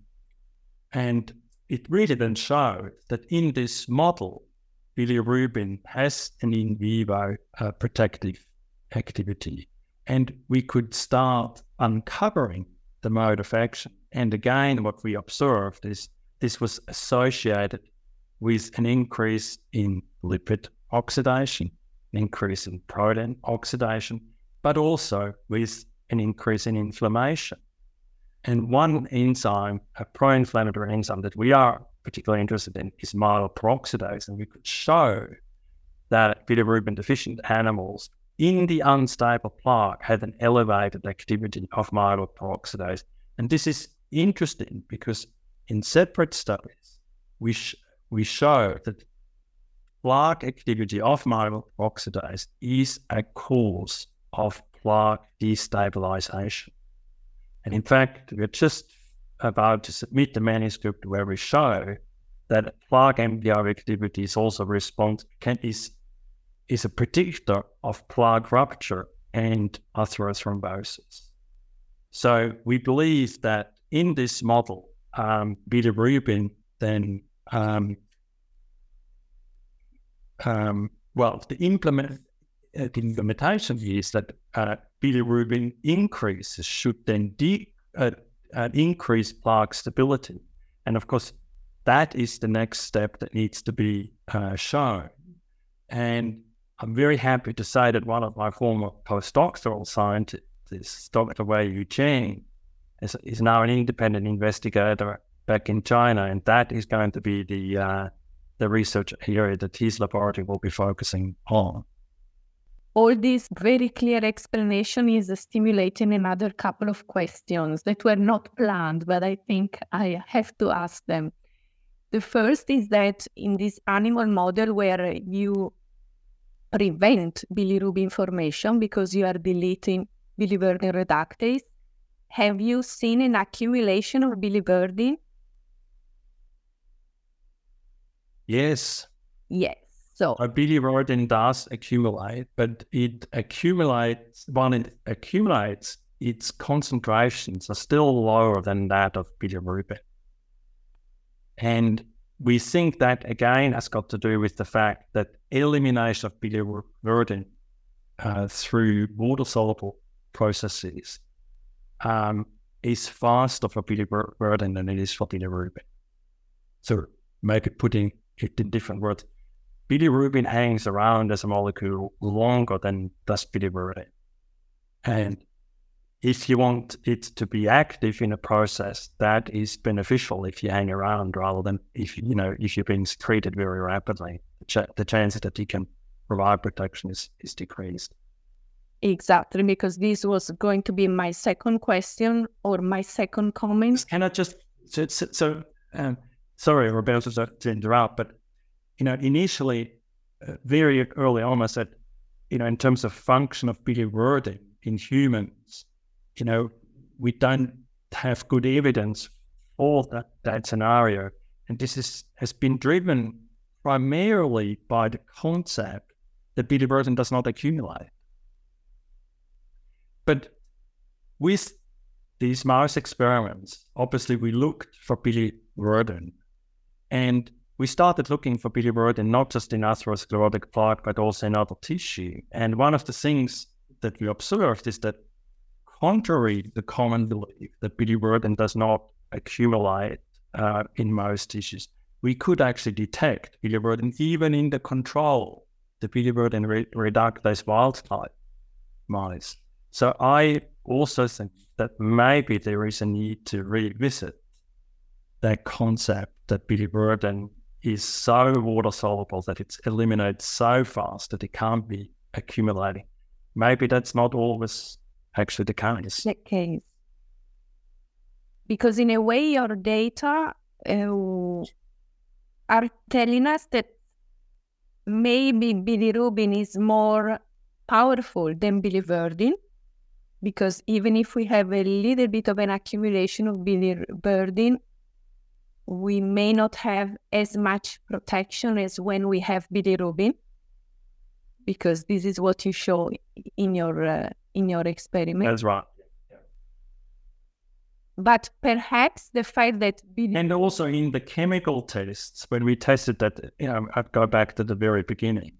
and it really then showed that in this model, bilirubin has an in vivo uh, protective activity, and we could start uncovering the mode of action. And again, what we observed is this was associated with an increase in lipid oxidation, an increase in protein oxidation, but also with an increase in inflammation. And one enzyme, a pro-inflammatory enzyme that we are particularly interested in is myeloperoxidase, and we could show that bilirubin deficient animals in the unstable plaque had an elevated activity of myeloperoxidase. And this is interesting because in separate studies, we, sh we show that plaque activity of myeloperoxidase is a cause of plaque destabilization. And in fact, we're just about to submit the manuscript where we show that plaque M D R activity is also response can is is a predictor of plaque rupture and atherosclerosis. So we believe that in this model, um, bilirubin then um, um, well the implement uh, the implementation is that uh, bilirubin increases should then de uh, uh, increase plaque stability, and of course, that is the next step that needs to be uh, shown. And I'm very happy to say that one of my former postdoctoral scientists, Doctor Wei Chen, is, is now an independent investigator back in China, and that is going to be the, uh, the research area that his laboratory will be focusing on. All this very clear explanation is stimulating another couple of questions that were not planned, but I think I have to ask them. The first is that in this animal model where you prevent bilirubin formation because you are deleting bilirubin reductase, have you seen an accumulation of bilirubin? Yes. Yes. So a bilirubin does accumulate, but it accumulates, when it accumulates, its concentrations are still lower than that of bilirubin. And we think that, again, has got to do with the fact that elimination of bilirubin uh, through water-soluble processes um, is faster for bilirubin than it is for bilirubin. So maybe putting it in different words, bilirubin hangs around as a molecule longer than does bilirubin. And if you want it to be active in a process, that is beneficial if you hang around rather than if you know if you're being secreted very rapidly. The, ch the chance that you can provide protection is, is decreased. Exactly, because this was going to be my second question or my second comment. Can I just so, so um, sorry, Roberto, to interrupt, but you know initially, uh, very early on, I said you know in terms of function of bilirubin in humans, you know, we don't have good evidence for that, that scenario. And this is, has been driven primarily by the concept that bilirubin does not accumulate. But with these mouse experiments, obviously we looked for bilirubin, and we started looking for bilirubin not just in atherosclerotic plaque, but also in other tissue. And one of the things that we observed is that contrary to the common belief that bilirubin does not accumulate uh, in most tissues, we could actually detect bilirubin even in the control, the bilirubin re reductase wild-type mice. So I also think that maybe there is a need to revisit that concept that bilirubin is so water-soluble that it's eliminated so fast that it can't be accumulating. Maybe that's not always actually the case. The case. Because in a way, your data uh, are telling us that maybe bilirubin is more powerful than biliverdin, because even if we have a little bit of an accumulation of biliverdin, we may not have as much protection as when we have bilirubin, because this is what you show in your uh, in your experiment. That's right. Yeah. But perhaps the fact that bilirubin... And also in the chemical tests, when we tested that, you know, I'd go back to the very beginning,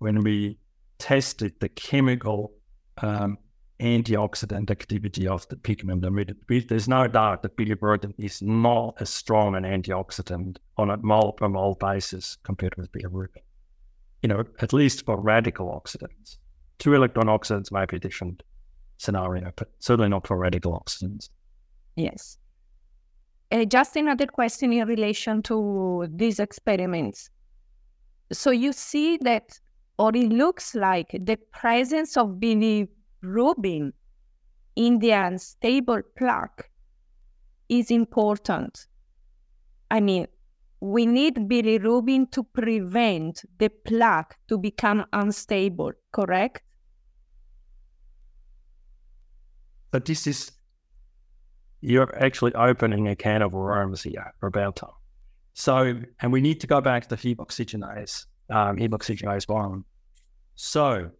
when we tested the chemical um, antioxidant activity of the pigment, I mean, there's no doubt that bilirubin is not as strong an antioxidant on a mole per mole basis compared with bilirubin. You know, at least for radical oxidants. Two electron oxidants might be a different scenario, but certainly not for radical oxidants. Yes. Uh, just another question in relation to these experiments. So you see that, or it looks like the presence of bilirubin in the unstable plaque is important. I mean, we need bilirubin to prevent the plaque to become unstable, correct? But this is, you're actually opening a can of worms here, Roberto. So, and we need to go back to heme oxygenase, um, heme oxygenase one. So,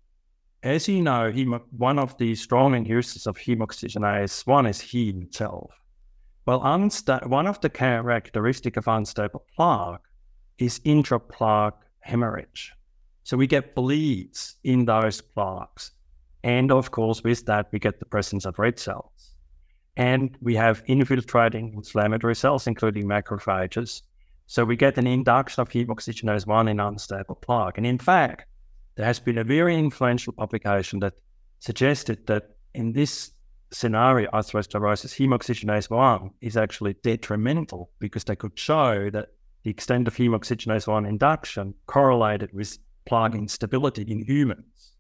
as you know, heme, one of the strong uses of heme oxygenase one is heme itself. Well, one of the characteristics of unstable plaque is intraplaque hemorrhage. So we get bleeds in those plaques. And of course, with that, we get the presence of red cells. And we have infiltrating inflammatory cells, including macrophages. So we get an induction of heme oxygenase one in unstable plaque. And in fact, there has been a very influential publication that suggested that in this scenario, atherosclerosis, heme oxygenase one is actually detrimental because they could show that the extent of heme oxygenase one induction correlated with plaque instability in humans.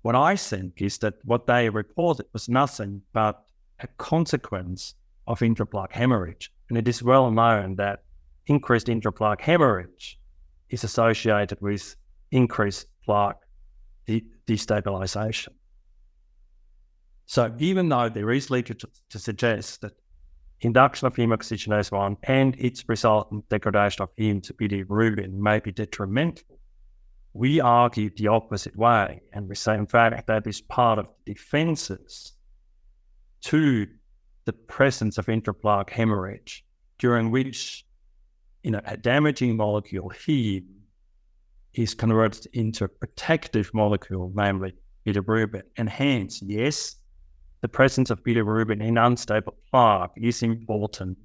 What I think is that what they reported was nothing but a consequence of intraplaque hemorrhage. And it is well known that increased intraplaque hemorrhage is associated with increased plaque de destabilization. So even though there is literature to suggest that induction of heme oxygenase one and its resultant degradation of heme to bilirubin may be detrimental, we argue the opposite way. And we say, in fact, that is part of the defenses to the presence of intraplaque hemorrhage, during which, you know, a damaging molecule, heme, is converted into a protective molecule, namely bilirubin. And hence, yes, the presence of bilirubin in unstable plaque is important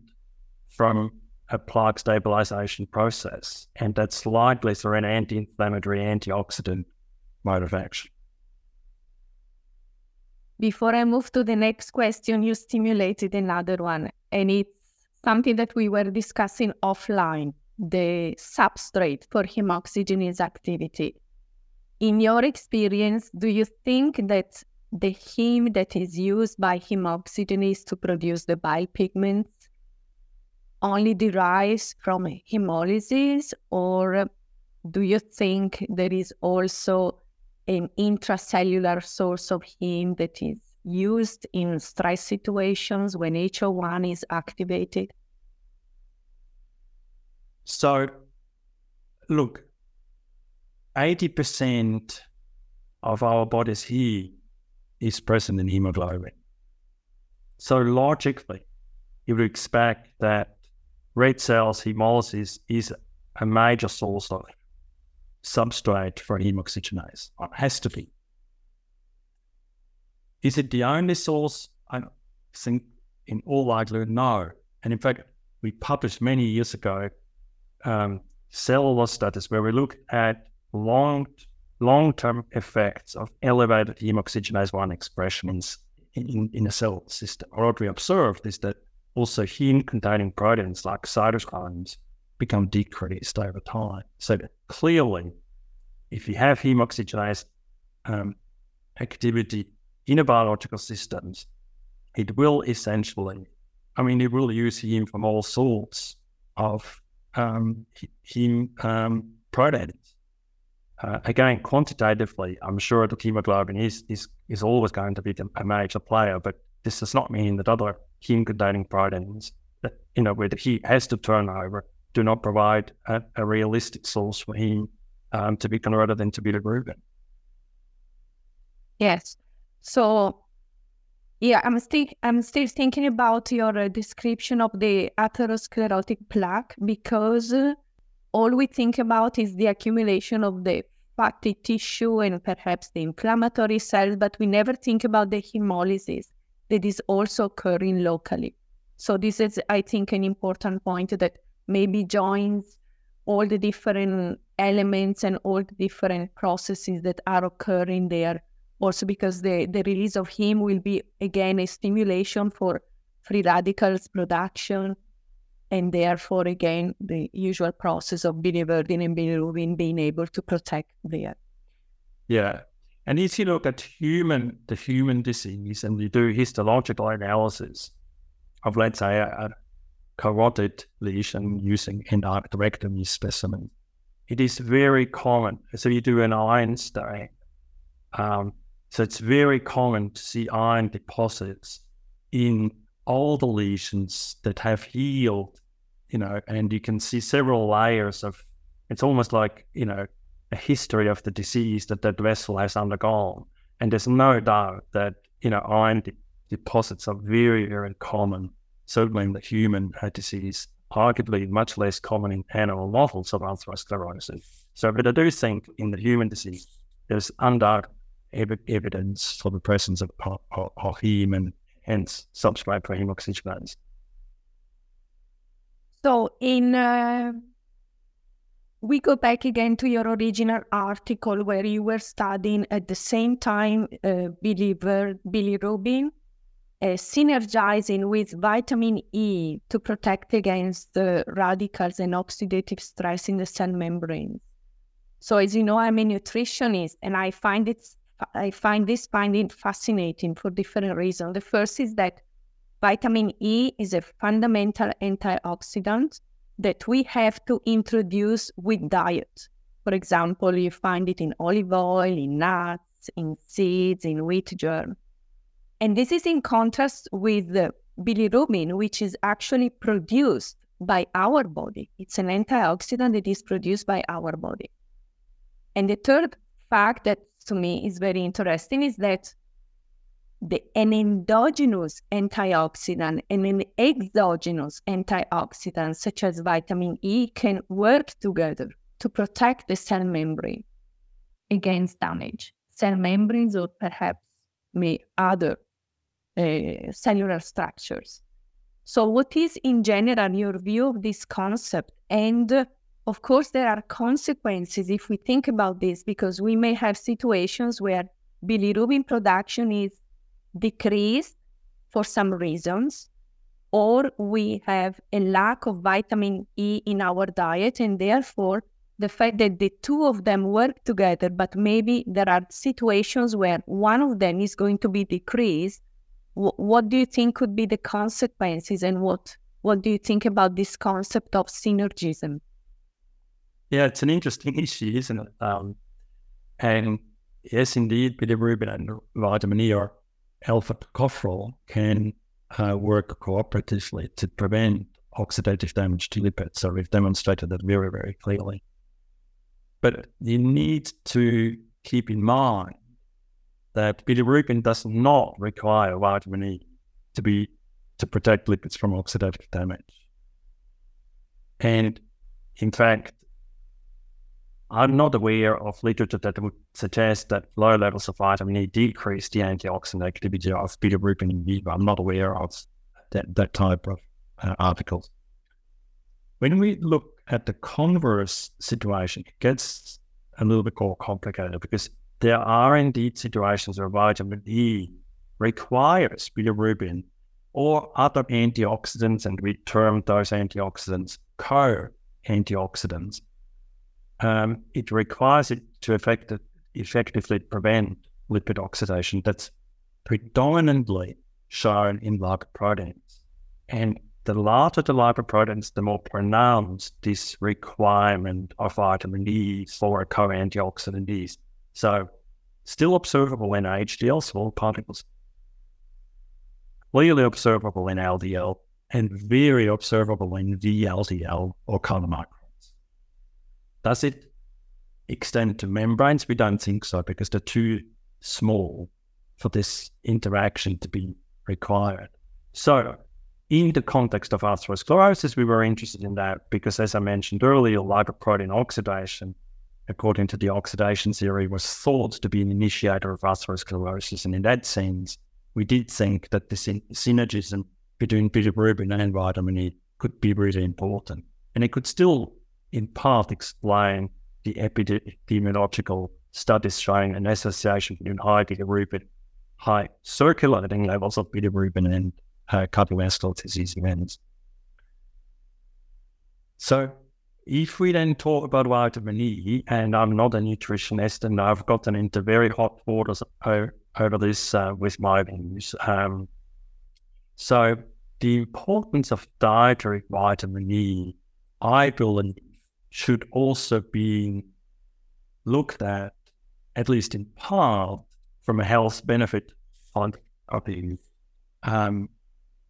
from a plaque stabilization process, and that's likely through an anti-inflammatory, antioxidant mode of action. Before I move to the next question, you stimulated another one, and it's something that we were discussing offline, the substrate for hemoxygenase activity. In your experience, do you think that the heme that is used by hemoxygenase to produce the bile pigments only derives from hemolysis, or do you think there is also an intracellular source of heme that is used in stress situations when H O one is activated? So, look, eighty percent of our body's heme is present in hemoglobin. So logically, you would expect that red cells hemolysis is a major source of substrate for hemoxygenase. It has to be. Is it the only source? I think in all likelihood, no. And in fact, we published many years ago um, cellular studies where we looked at long long-term effects of elevated hemoxygenase one expressions in, in a cell system. Or what we observed is that also heme-containing proteins like cytokines become decreased over time. So clearly, if you have hemoxygenase um, activity in a biological systems, it will essentially, I mean, it will use heme from all sorts of um, heme um, proteins. Uh, again, quantitatively, I'm sure that hemoglobin is, is, is always going to be the, a major player, but this does not mean that other heme-containing proteins, that, you know, where the heme has to turn over, do not provide a, a realistic source for heme um, to be converted into bilirubin. Yes. So, yeah, I'm still I'm still thinking about your uh, description of the atherosclerotic plaque, because uh, all we think about is the accumulation of the fatty tissue and perhaps the inflammatory cells, but we never think about the hemolysis that is also occurring locally. So this is, I think, an important point that maybe joins all the different elements and all the different processes that are occurring there. Also because the, the release of heme will be, again, a stimulation for free radicals production, and therefore, again, the usual process of bilirubin and bilirubin being able to protect there. Yeah. And if you look at human, the human disease, and you do histological analysis of, let's say, a, a carotid lesion using an endarterectomy specimen, it is very common. So you do an iron stain. Um, so it's very common to see iron deposits in all the lesions that have healed, you know, and you can see several layers of, it's almost like, you know, a history of the disease that that vessel has undergone. And there's no doubt that, you know, iron de deposits are very, very common, certainly in the human uh, disease, arguably much less common in animal models of atherosclerosis. So, but I do think in the human disease, there's undoubted ev evidence for the presence of, of, of heme and hence substrate for heme oxygenase. So in... Uh... We go back again to your original article where you were studying at the same time uh, bilirubin, uh, synergizing with vitamin E to protect against the radicals and oxidative stress in the cell membrane. So as you know, I'm a nutritionist, and I find it, I find this finding fascinating for different reasons. The first is that vitamin E is a fundamental antioxidant that we have to introduce with diet. For example, you find it in olive oil, in nuts, in seeds, in wheat germ. And this is in contrast with the bilirubin, which is actually produced by our body. It's an antioxidant that is produced by our body. And the third fact that to me is very interesting is that The, an endogenous antioxidant and an exogenous antioxidant, such as vitamin E, can work together to protect the cell membrane against damage, cell membranes, or perhaps may other uh, cellular structures. So what is, in general, your view of this concept? And, uh, of course, there are consequences if we think about this, because we may have situations where bilirubin production is decreased for some reasons, or we have a lack of vitamin E in our diet, and therefore the fact that the two of them work together, but maybe there are situations where one of them is going to be decreased. W what do you think could be the consequences, and what what do you think about this concept of synergism? Yeah, it's an interesting issue, isn't it? Um, and yes, indeed, bilirubin and vitamin E are alpha-tocopherol can uh, work cooperatively to prevent oxidative damage to lipids. So we've demonstrated that very, very clearly. But you need to keep in mind that bilirubin does not require vitamin E to be to protect lipids from oxidative damage. And in fact, I'm not aware of literature that would suggest that low levels of vitamin E decrease the antioxidant activity of bilirubin in vivo. I'm not aware of that, that type of uh, articles. When we look at the converse situation, it gets a little bit more complicated, because there are indeed situations where vitamin E requires bilirubin or other antioxidants, and we term those antioxidants co-antioxidants. Um, it requires it to effect effectively prevent lipid oxidation. That's predominantly shown in lipoproteins. And the larger the lipoproteins, the more pronounced this requirement of vitamin E for a co-antioxidant is. So still observable in H D L, small particles, clearly observable in L D L, and very observable in V L D L or color micro. Does it extend to membranes? We don't think so, because they're too small for this interaction to be required. So in the context of atherosclerosis, we were interested in that because, as I mentioned earlier, lipoprotein oxidation, according to the oxidation theory, was thought to be an initiator of atherosclerosis. And in that sense, we did think that the syn synergism between bilirubin and vitamin E could be really important. And it could still in part explain the epidemiological studies showing an association between high bilirubin, high circulating levels of bilirubin, and uh, cardiovascular disease events. So if we then talk about vitamin E, and I'm not a nutritionist, and I've gotten into very hot waters over this uh, with my views. Um, so the importance of dietary vitamin E, I believe, should also be looked at, at least in part, from a health benefit point of view, um,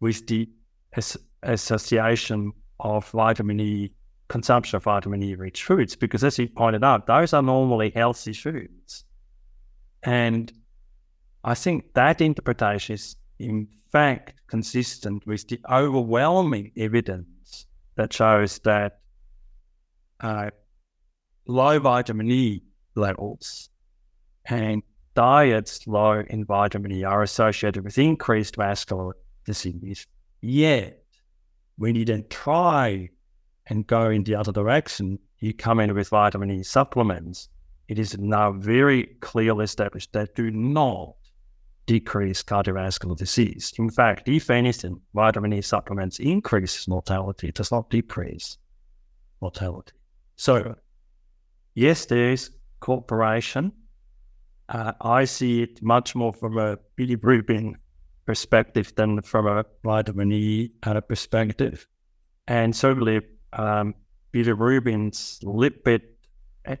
with the as association of vitamin E, consumption of vitamin E-rich foods, because as you pointed out, those are normally healthy foods. And I think that interpretation is in fact consistent with the overwhelming evidence that shows that uh, low vitamin E levels and diets low in vitamin E are associated with increased vascular disease. Yet, when you then try and go in the other direction, you come in with vitamin E supplements. It is now very clearly established that do not decrease cardiovascular disease. In fact, if anything, vitamin E supplements increase mortality. It does not decrease mortality. So, yes, there is cooperation. Uh, I see it much more from a bilirubin perspective than from a vitamin E kind of perspective. And certainly um, bilirubin's lipid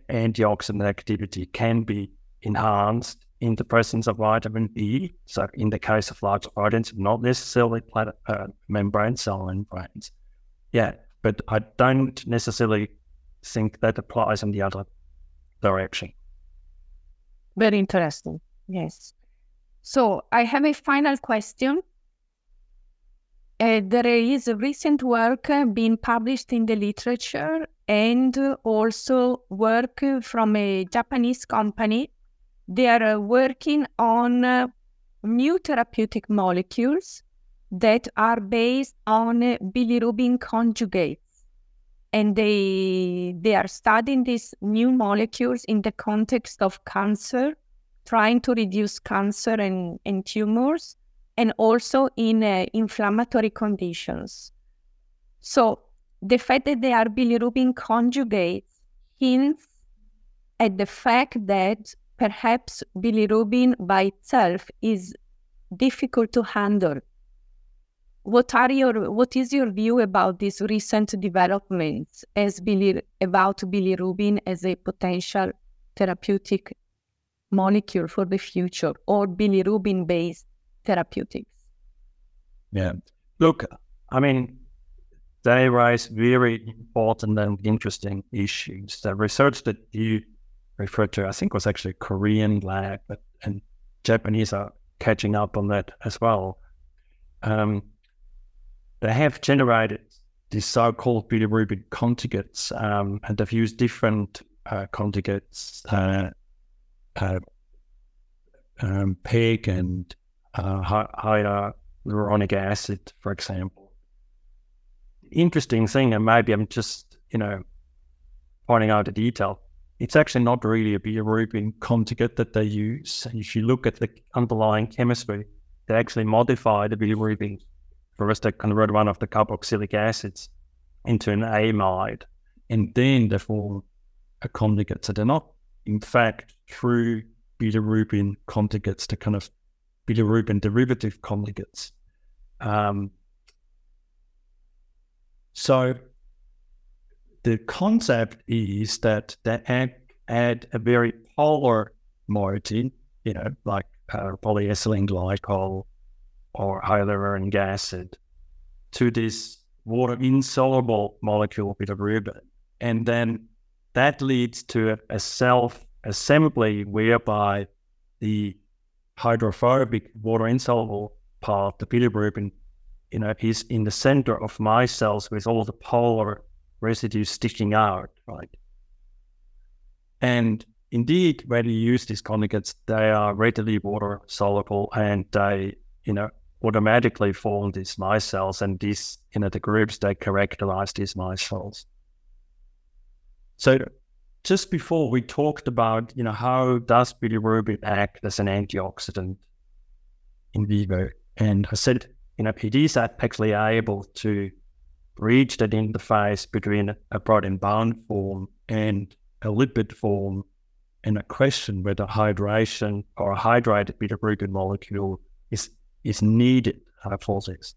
antioxidant activity can be enhanced in the presence of vitamin E. So in the case of large organs, not necessarily planet, uh, membrane, cell membranes. Yeah, but I don't necessarily think that applies in the other direction. Very interesting, yes. So I have a final question. Uh, there is a recent work being published in the literature and also work from a Japanese company. They are working on uh, new therapeutic molecules that are based on uh, bilirubin conjugates. And they, they are studying these new molecules in the context of cancer, trying to reduce cancer and, and tumors, and also in uh, inflammatory conditions. So the fact that they are bilirubin conjugates hints at the fact that perhaps bilirubin by itself is difficult to handle. What are your, what is your view about these recent developments as bilir, about bilirubin as a potential therapeutic molecule for the future, or bilirubin-based therapeutics? Yeah, look, I mean, they raise very important and interesting issues. The research that you referred to, I think, was actually a Korean lab, but, and Japanese are catching up on that as well. Um, They have generated these so-called bilirubin conjugates, um, and they've used different uh, conjugates, uh, uh, um, P E G and uh, hyaluronic acid, for example. Interesting thing, and maybe I'm just, you know, pointing out a detail, it's actually not really a bilirubin conjugate that they use. And if you look at the underlying chemistry, they actually modify the bilirubin. First, they convert one of the carboxylic acids into an amide, and then they form a conjugate. So they're not, in fact, true bilirubin conjugates, the kind of bilirubin derivative conjugates. Um, so the concept is that they add, add a very polar moiety, you know, like uh, polyethylene glycol or hyaluronic acid, to this water insoluble molecule bilirubin, and then that leads to a self assembly whereby the hydrophobic water insoluble part, the bilirubin, you know, is in the center of my cells with all the polar residues sticking out, right? And indeed, when you use these conjugates, they are readily water soluble, and they, you know, automatically form these micelles, and these, you know, the groups that characterize these micelles. So just before we talked about, you know, how does bilirubin act as an antioxidant in vivo? And I said you know, P Ds are actually are able to reach that interface between a protein-bound form and a lipid form, and a question whether hydration or a hydrated bilirubin molecule is is needed uh, for this.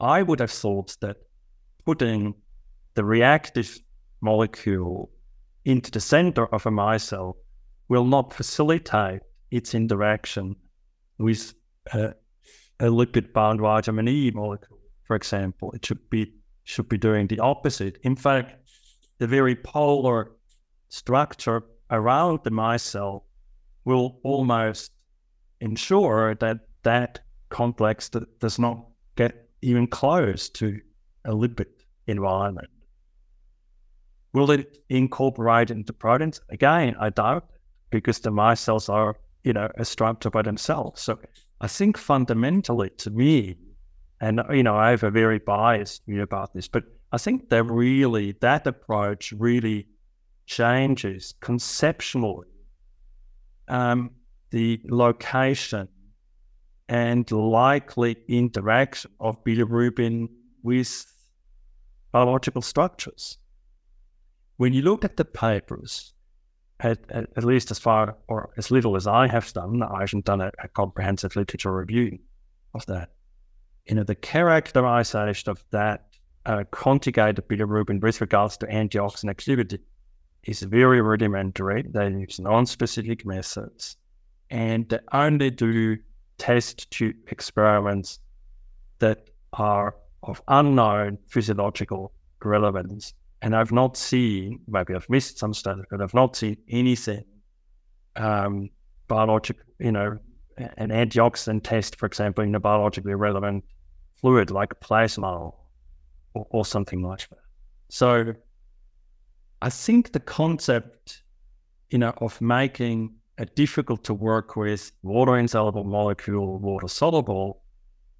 I would have thought that putting the reactive molecule into the center of a micelle will not facilitate its interaction with a, a lipid-bound vitamin E molecule, for example. It should be should be doing the opposite. In fact, the very polar structure around the micelle will almost ensure that that complex does not get even close to a lipid environment. Will it incorporate into proteins? Again, I doubt, because the micelles are, you know, a structure by themselves. So I think fundamentally, to me, and, you know, I have a very biased view about this, but I think that really, that approach really changes conceptually um, the location and likely interaction of bilirubin with biological structures. When you look at the papers, at, at, at least as far or as little as I have done, I haven't done a, a comprehensive literature review of that. You know, the characterization of that uh, conjugated bilirubin with regards to antioxidant activity is very rudimentary. They use non-specific methods, and they only do test tube experiments that are of unknown physiological relevance. And I've not seen, maybe I've missed some studies, but I've not seen anything um, biological, you know, an antioxidant test, for example, in a biologically relevant fluid like plasma or, or something like that. So I think the concept, you know, of making a difficult to work with water-insoluble molecule water-soluble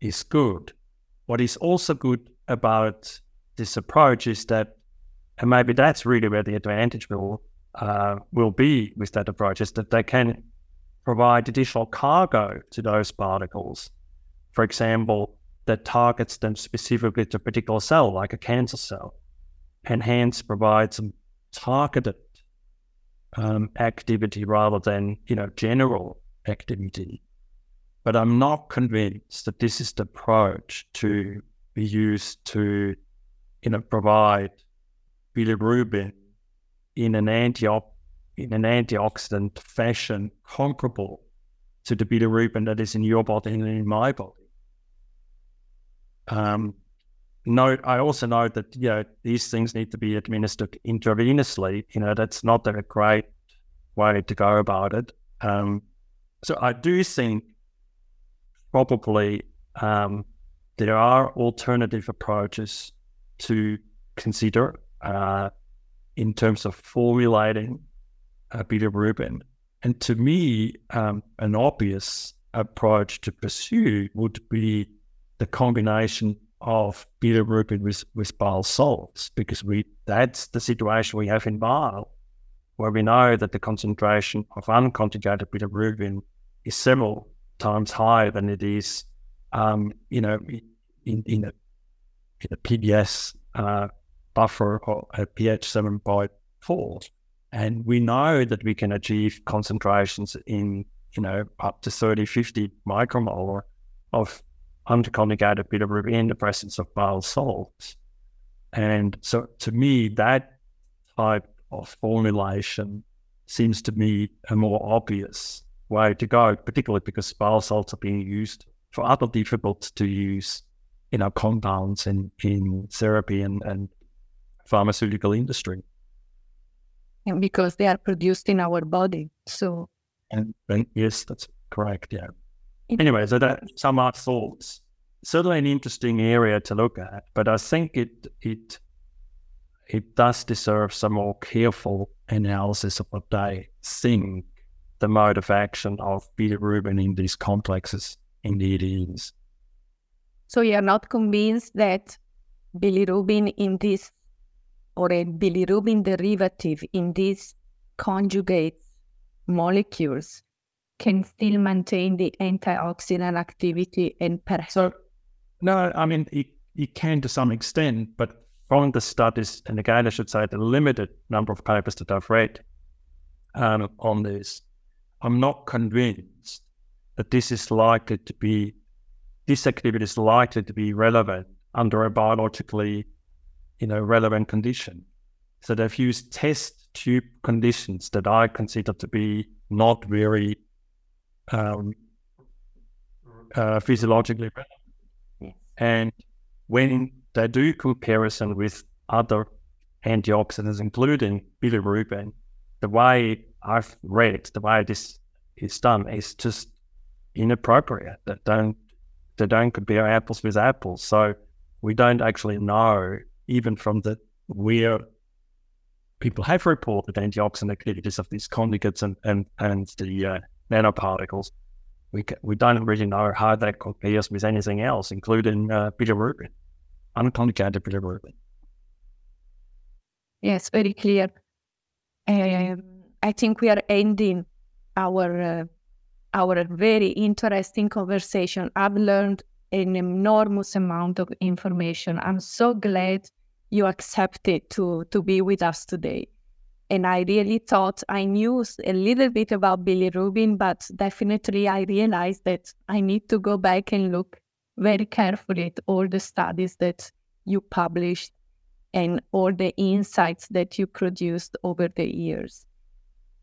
is good. What is also good about this approach is that, and maybe that's really where the advantage will uh, will be with that approach, is that they can provide additional cargo to those particles. For example, that targets them specifically to a particular cell, like a cancer cell, and hence provides some targeted um, activity rather than, you know, general activity. But I'm not convinced that this is the approach to be used to, you know, provide bilirubin in an anti-op in an antioxidant fashion comparable to the bilirubin that is in your body and in my body. Um, note, I also know that, you know, these things need to be administered intravenously. You know, that's not a great way to go about it. Um, so I do think probably um, there are alternative approaches to consider uh, in terms of formulating a bilirubin. And to me, um, an obvious approach to pursue would be the combination of bilirubin with, with bile salts, because we that's the situation we have in bile, where we know that the concentration of unconjugated bilirubin is several times higher than it is, um, you know, in, in, a, in a P B S uh, buffer or a pH seven point four. And we know that we can achieve concentrations in, you know, up to thirty, fifty micromolar of unconjugated bilirubin in the presence of bile salts. And so to me, that type of formulation seems to me a more obvious way to go, particularly because bile salts are being used for other difficult to use, you know, compounds in, in therapy and, and pharmaceutical industry. And because they are produced in our body, so. And, and yes, that's correct, yeah. Anyway, so that some are thoughts. Certainly an interesting area to look at, but I think it it it does deserve some more careful analysis of what they think the mode of action of bilirubin in these complexes indeed is. So you are not convinced that bilirubin in this, or a bilirubin derivative in these conjugate molecules, can still maintain the antioxidant activity and perhaps so, No, I mean, it, it can to some extent, but from the studies, and again, I should say the limited number of papers that I've read um, on this, I'm not convinced that this is likely to be, this activity is likely to be relevant under a biologically, you know, relevant condition. So they've used test tube conditions that I consider to be not very um, uh, physiologically relevant. Yes. And when they do comparison with other antioxidants, including bilirubin, the way I've read it, the way this is done is just inappropriate. They don't, they don't compare apples with apples. So we don't actually know, even from the where people have reported antioxidant activities of these conjugates and and, and the uh, nanoparticles, we we don't really know how that compares with anything else, including uh, bilirubin, unconjugated bilirubin. Yes, very clear. Um, I think we are ending our uh, our very interesting conversation. I've learned an enormous amount of information. I'm so glad you accepted to, to be with us today. And I really thought I knew a little bit about bilirubin, but definitely I realized that I need to go back and look very carefully at all the studies that you published and all the insights that you produced over the years.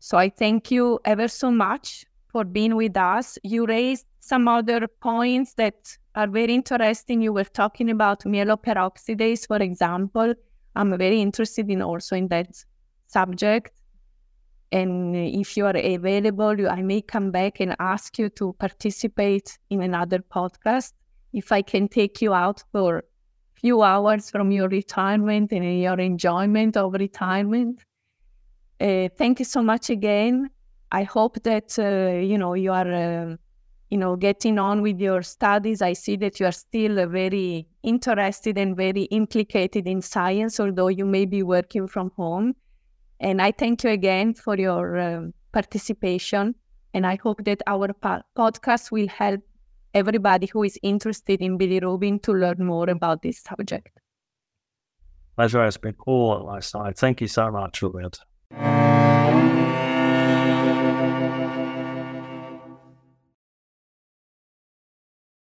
So I thank you ever so much for being with us. You raised some other points that are very interesting. You were talking about myeloperoxidase, for example. I'm very interested in also in that subject. And if you are available, you, I may come back and ask you to participate in another podcast. If I can take you out for a few hours from your retirement and your enjoyment of retirement. Uh, thank you so much again. I hope that, uh, you know, you are... Uh, you know, getting on with your studies. I see that you are still very interested and very implicated in science, although you may be working from home. And I thank you again for your um, participation. And I hope that our po podcast will help everybody who is interested in bilirubin to learn more about this subject. Pleasure has been all on my side. Thank you so much, Roberto.